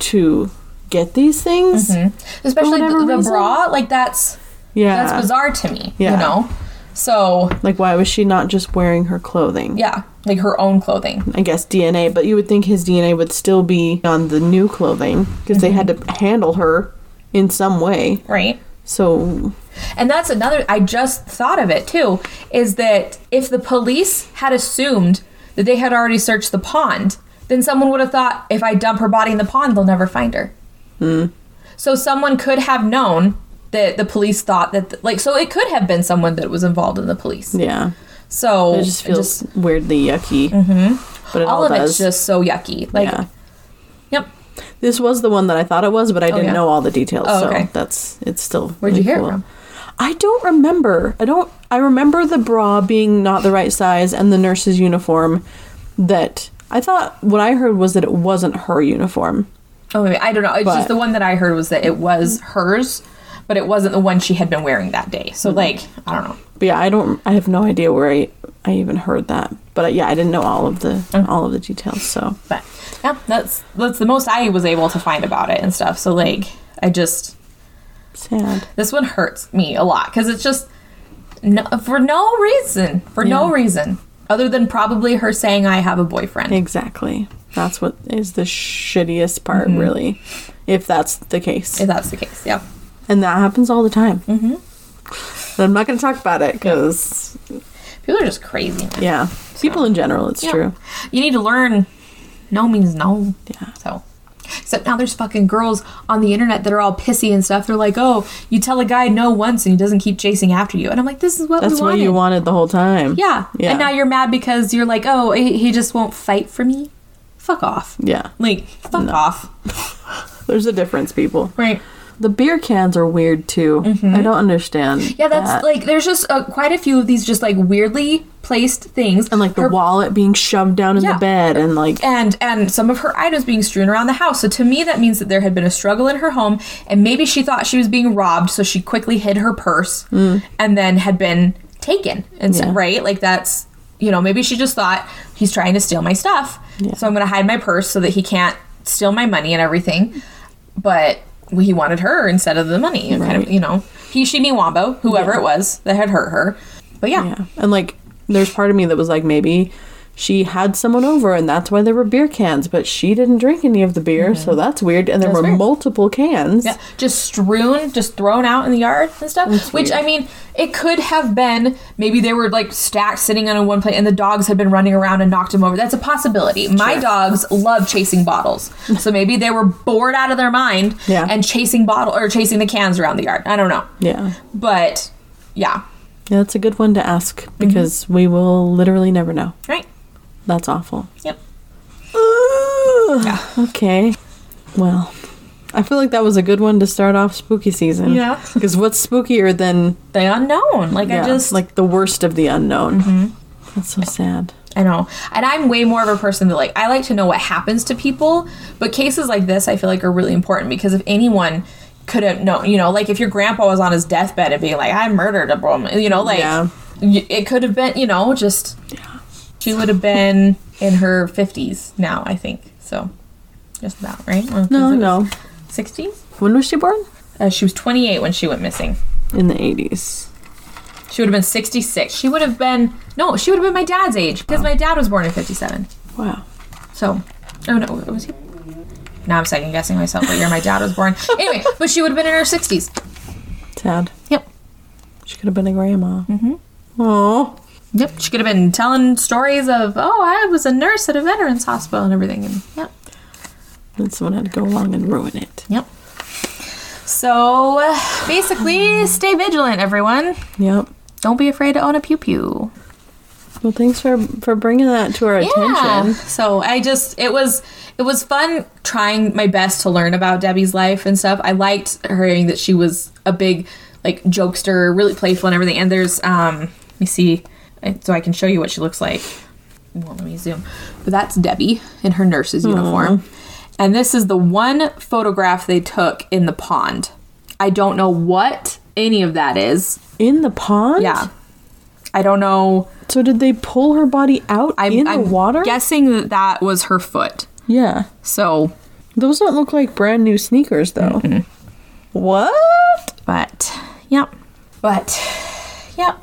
to get these things. Mm-hmm. Especially the, the bra, like that's, yeah. that's bizarre to me, yeah. you know? So... Like, why was she not just wearing her clothing? Yeah, like her own clothing. I guess D N A, but you would think his D N A would still be on the new clothing because mm-hmm. they had to handle her in some way. Right. So... And that's another... I just thought of it, too, is that if the police had assumed that they had already searched the pond, then someone would have thought, if I dump her body in the pond, they'll never find her. Mm. So someone could have known... that the police thought that... The, like, so it could have been someone that was involved in the police. Yeah. So... It just feels it just, weirdly yucky. Mm-hmm. But it all, all of does. It's just so yucky. Like, yeah. Yep. This was the one that I thought it was, but I didn't oh, yeah. know all the details. Oh, okay. So that's... It's still... Where'd really you hear cool. it from? I don't remember. I don't... I remember the bra being not the right size and the nurse's uniform that... I thought... What I heard was that it wasn't her uniform. Oh, maybe. I don't know. It's but, just the one that I heard was that it was hers... But it wasn't the one she had been wearing that day. So, like, I don't know. But yeah, I don't... I have no idea where I, I even heard that. But, yeah, I didn't know all of the mm-hmm. all of the details, so... But, yeah, that's, that's the most I was able to find about it and stuff. So, like, I just... Sad. This one hurts me a lot. Because it's just... No, for no reason. For yeah. no reason. Other than probably her saying, I have a boyfriend. Exactly. That's what is the shittiest part, mm-hmm. really. If that's the case. If that's the case, yeah. And that happens all the time. Mm-hmm. And I'm not going to talk about it because... Yeah. People are just crazy. Now. Yeah. So. People in general, it's yeah. true. You need to learn no means no. Yeah. So... Except now there's fucking girls on the internet that are all pissy and stuff. They're like, oh, you tell a guy no once and he doesn't keep chasing after you. And I'm like, this is what That's we wanted. That's what you wanted the whole time. Yeah. yeah. And now you're mad because you're like, oh, he just won't fight for me. Fuck off. Yeah. Like, fuck no. off. There's a difference, people. Right. The beer cans are weird, too. Mm-hmm. I don't understand. Yeah, that's that. Like, there's just uh, quite a few of these just, like, weirdly placed things. And, like, the her, wallet being shoved down in yeah. the bed and, like... And and some of her items being strewn around the house. So, to me, that means that there had been a struggle in her home, and maybe she thought she was being robbed, so she quickly hid her purse mm. and then had been taken. And yeah. so, right? Like, that's, you know, maybe she just thought, he's trying to steal my stuff, yeah. so I'm going to hide my purse so that he can't steal my money and everything. But... he wanted her instead of the money and right. kind of, you know, he, she, me, Wombo, whoever yeah. it was that had hurt her. But yeah. yeah. And like, there's part of me that was like, maybe she had someone over and that's why there were beer cans, but she didn't drink any of the beer. Mm-hmm. So that's weird. And there that's were weird. multiple cans. Yeah. Just strewn, just thrown out in the yard and stuff, that's which weird. I mean, it could have been, maybe they were like stacked sitting on one plate and the dogs had been running around and knocked them over. That's a possibility. Sure. My dogs love chasing bottles. So maybe they were bored out of their mind yeah. and chasing bottle or chasing the cans around the yard. I don't know. Yeah. But yeah. Yeah, that's a good one to ask because mm-hmm. we will literally never know. Right. That's awful. Yep. Ooh, yeah. Okay. Well, I feel like that was a good one to start off spooky season. Yeah. Because what's spookier than... the unknown. Like, yeah, I just... like, the worst of the unknown. Mm-hmm. That's so sad. I know. And I'm way more of a person that, like, I like to know what happens to people. But cases like this, I feel like, are really important. Because if anyone could have known... You know, like, if your grandpa was on his deathbed and being like, I murdered a woman. You know, like... Yeah. It could have been, you know, just... Yeah. She would have been in her fifties now, I think. So, just about, right? Well, no, no. sixties? When was she born? Uh, she was twenty-eight when she went missing. In the eighties. She would have been sixty-six. She would have been... No, she would have been my dad's age. Because wow. my dad was born in fifty-seven. Wow. So... Oh, no. Was he? Now I'm second-guessing myself what year my dad was born. Anyway, but she would have been in her sixties. Sad. Yep. She could have been a grandma. Mm-hmm. Aww. Yep, she could have been telling stories of, oh, I was a nurse at a veterans hospital and everything. And yep. And someone had to go along and ruin it. Yep. So, basically, stay vigilant, everyone. Yep. Don't be afraid to own a pew-pew. Well, thanks for, for bringing that to our yeah. attention. So, I just, it was... It was fun trying my best to learn about Debbie's life and stuff. I liked hearing that she was a big, like, jokester, really playful and everything. And there's, um, let me see, so I can show you what she looks like. Well, let me zoom. But that's Debbie in her nurse's Aww. uniform. And this is the one photograph they took in the pond. I don't know what any of that is. In the pond? Yeah. I don't know. So did they pull her body out I'm, in I'm the water? I'm guessing that that was her foot. Yeah. So. Those don't look like brand new sneakers, though. Mm-mm. What? But, yep. But, yep.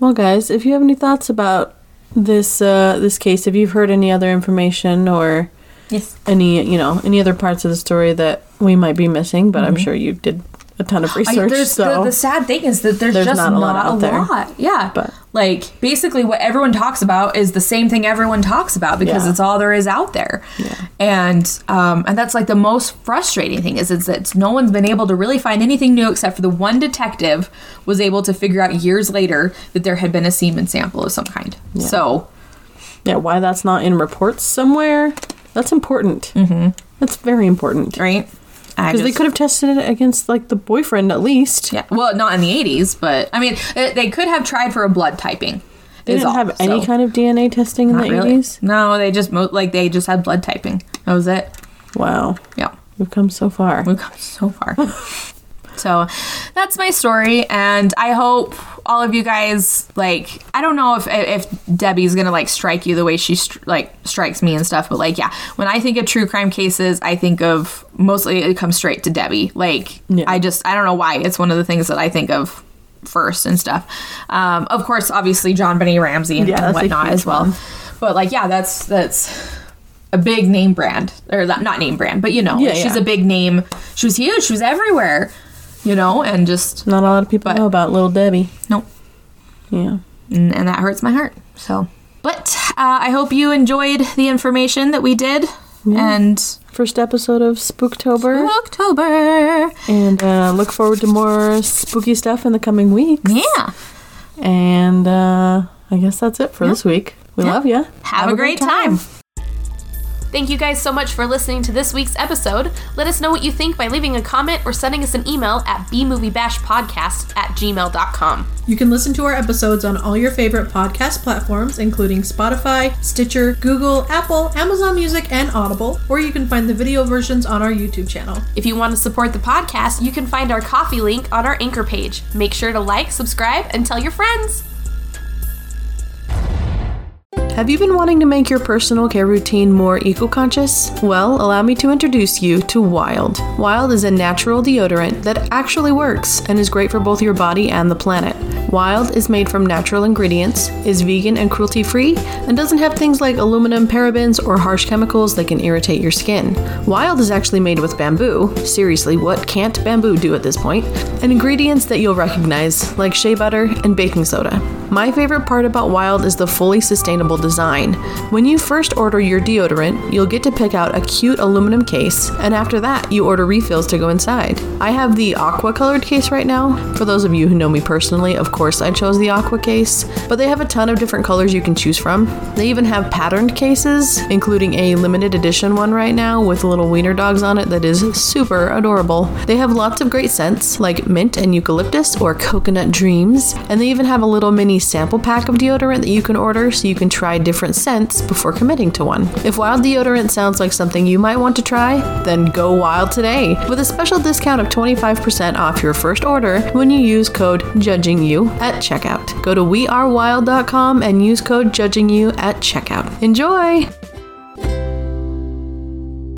Well, guys, if you have any thoughts about this uh, this case, if you've heard any other information or yes. any, you know, any other parts of the story that we might be missing, but mm-hmm. I'm sure you did a ton of research. I, so the, the sad thing is that there's, there's just not a lot. Not out a there. lot. Yeah. But. Like, basically what everyone talks about is the same thing everyone talks about because yeah. it's all there is out there. Yeah. And um, and that's, like, the most frustrating thing is it's, it's no one's been able to really find anything new except for the one detective was able to figure out years later that there had been a semen sample of some kind. Yeah. So. Yeah, why that's not in reports somewhere, that's important. Mm-hmm. That's very important. Right? Because they could have tested it against, like, the boyfriend at least. Yeah. Well, not in the eighties, but... I mean, they could have tried for a blood typing. They didn't all, have any so. kind of D N A testing in not the really. eighties? No, they just... Like, they just had blood typing. That was it. Wow. Yeah. We've come so far. We've come so far. So, that's my story, and I hope all of you guys, like... I don't know if if Debbie's gonna, like, strike you the way she, stri- like, strikes me and stuff, but, like, yeah. When I think of true crime cases, I think of... Mostly, it comes straight to Debbie. Like, yeah. I just... I don't know why. It's one of the things that I think of first and stuff. Um, of course, obviously, John Benet Ramsey and, yeah, and whatnot as well. One. But like, yeah, that's that's a big name brand, or not name brand, but you know, yeah, she's yeah. a big name. She was huge. She was everywhere, you know, and just not a lot of people but, know about Little Debbie. Nope. Yeah, and, and that hurts my heart. So, but uh, I hope you enjoyed the information that we did. Yeah. And first episode of Spooktober. Spooktober. And uh, look forward to more spooky stuff in the coming weeks. Yeah. And uh, I guess that's it for yeah. this week. We yeah. love you. Have, Have a, a great, great time. time. Thank you guys so much for listening to this week's episode. Let us know what you think by leaving a comment or sending us an email at b movie bash podcast at gmail dot com. You can listen to our episodes on all your favorite podcast platforms, including Spotify, Stitcher, Google, Apple, Amazon Music, and Audible, or you can find the video versions on our YouTube channel. If you want to support the podcast, you can find our Ko-fi link on our Anchor page. Make sure to like, subscribe, and tell your friends. Have you been wanting to make your personal care routine more eco-conscious? Well, allow me to introduce you to Wild. Wild is a natural deodorant that actually works and is great for both your body and the planet. Wild is made from natural ingredients, is vegan and cruelty-free, and doesn't have things like aluminum, parabens, or harsh chemicals that can irritate your skin. Wild is actually made with bamboo. Seriously, what can't bamboo do at this point? And ingredients that you'll recognize, like shea butter and baking soda. My favorite part about Wild is the fully sustainable design. When you first order your deodorant, you'll get to pick out a cute aluminum case, and after that, you order refills to go inside. I have the aqua-colored case right now. For those of you who know me personally, of course I chose the aqua case, but they have a ton of different colors you can choose from. They even have patterned cases, including a limited edition one right now with little wiener dogs on it that is super adorable. They have lots of great scents, like mint and eucalyptus or coconut dreams, and they even have a little mini sample pack of deodorant that you can order so you can try different scents before committing to one. If Wild deodorant sounds like something you might want to try, then go Wild today with a special discount of twenty-five percent off your first order when you use code JUDGINGYOU at checkout. Go to we are wild dot com and use code JUDGINGYOU at checkout. Enjoy!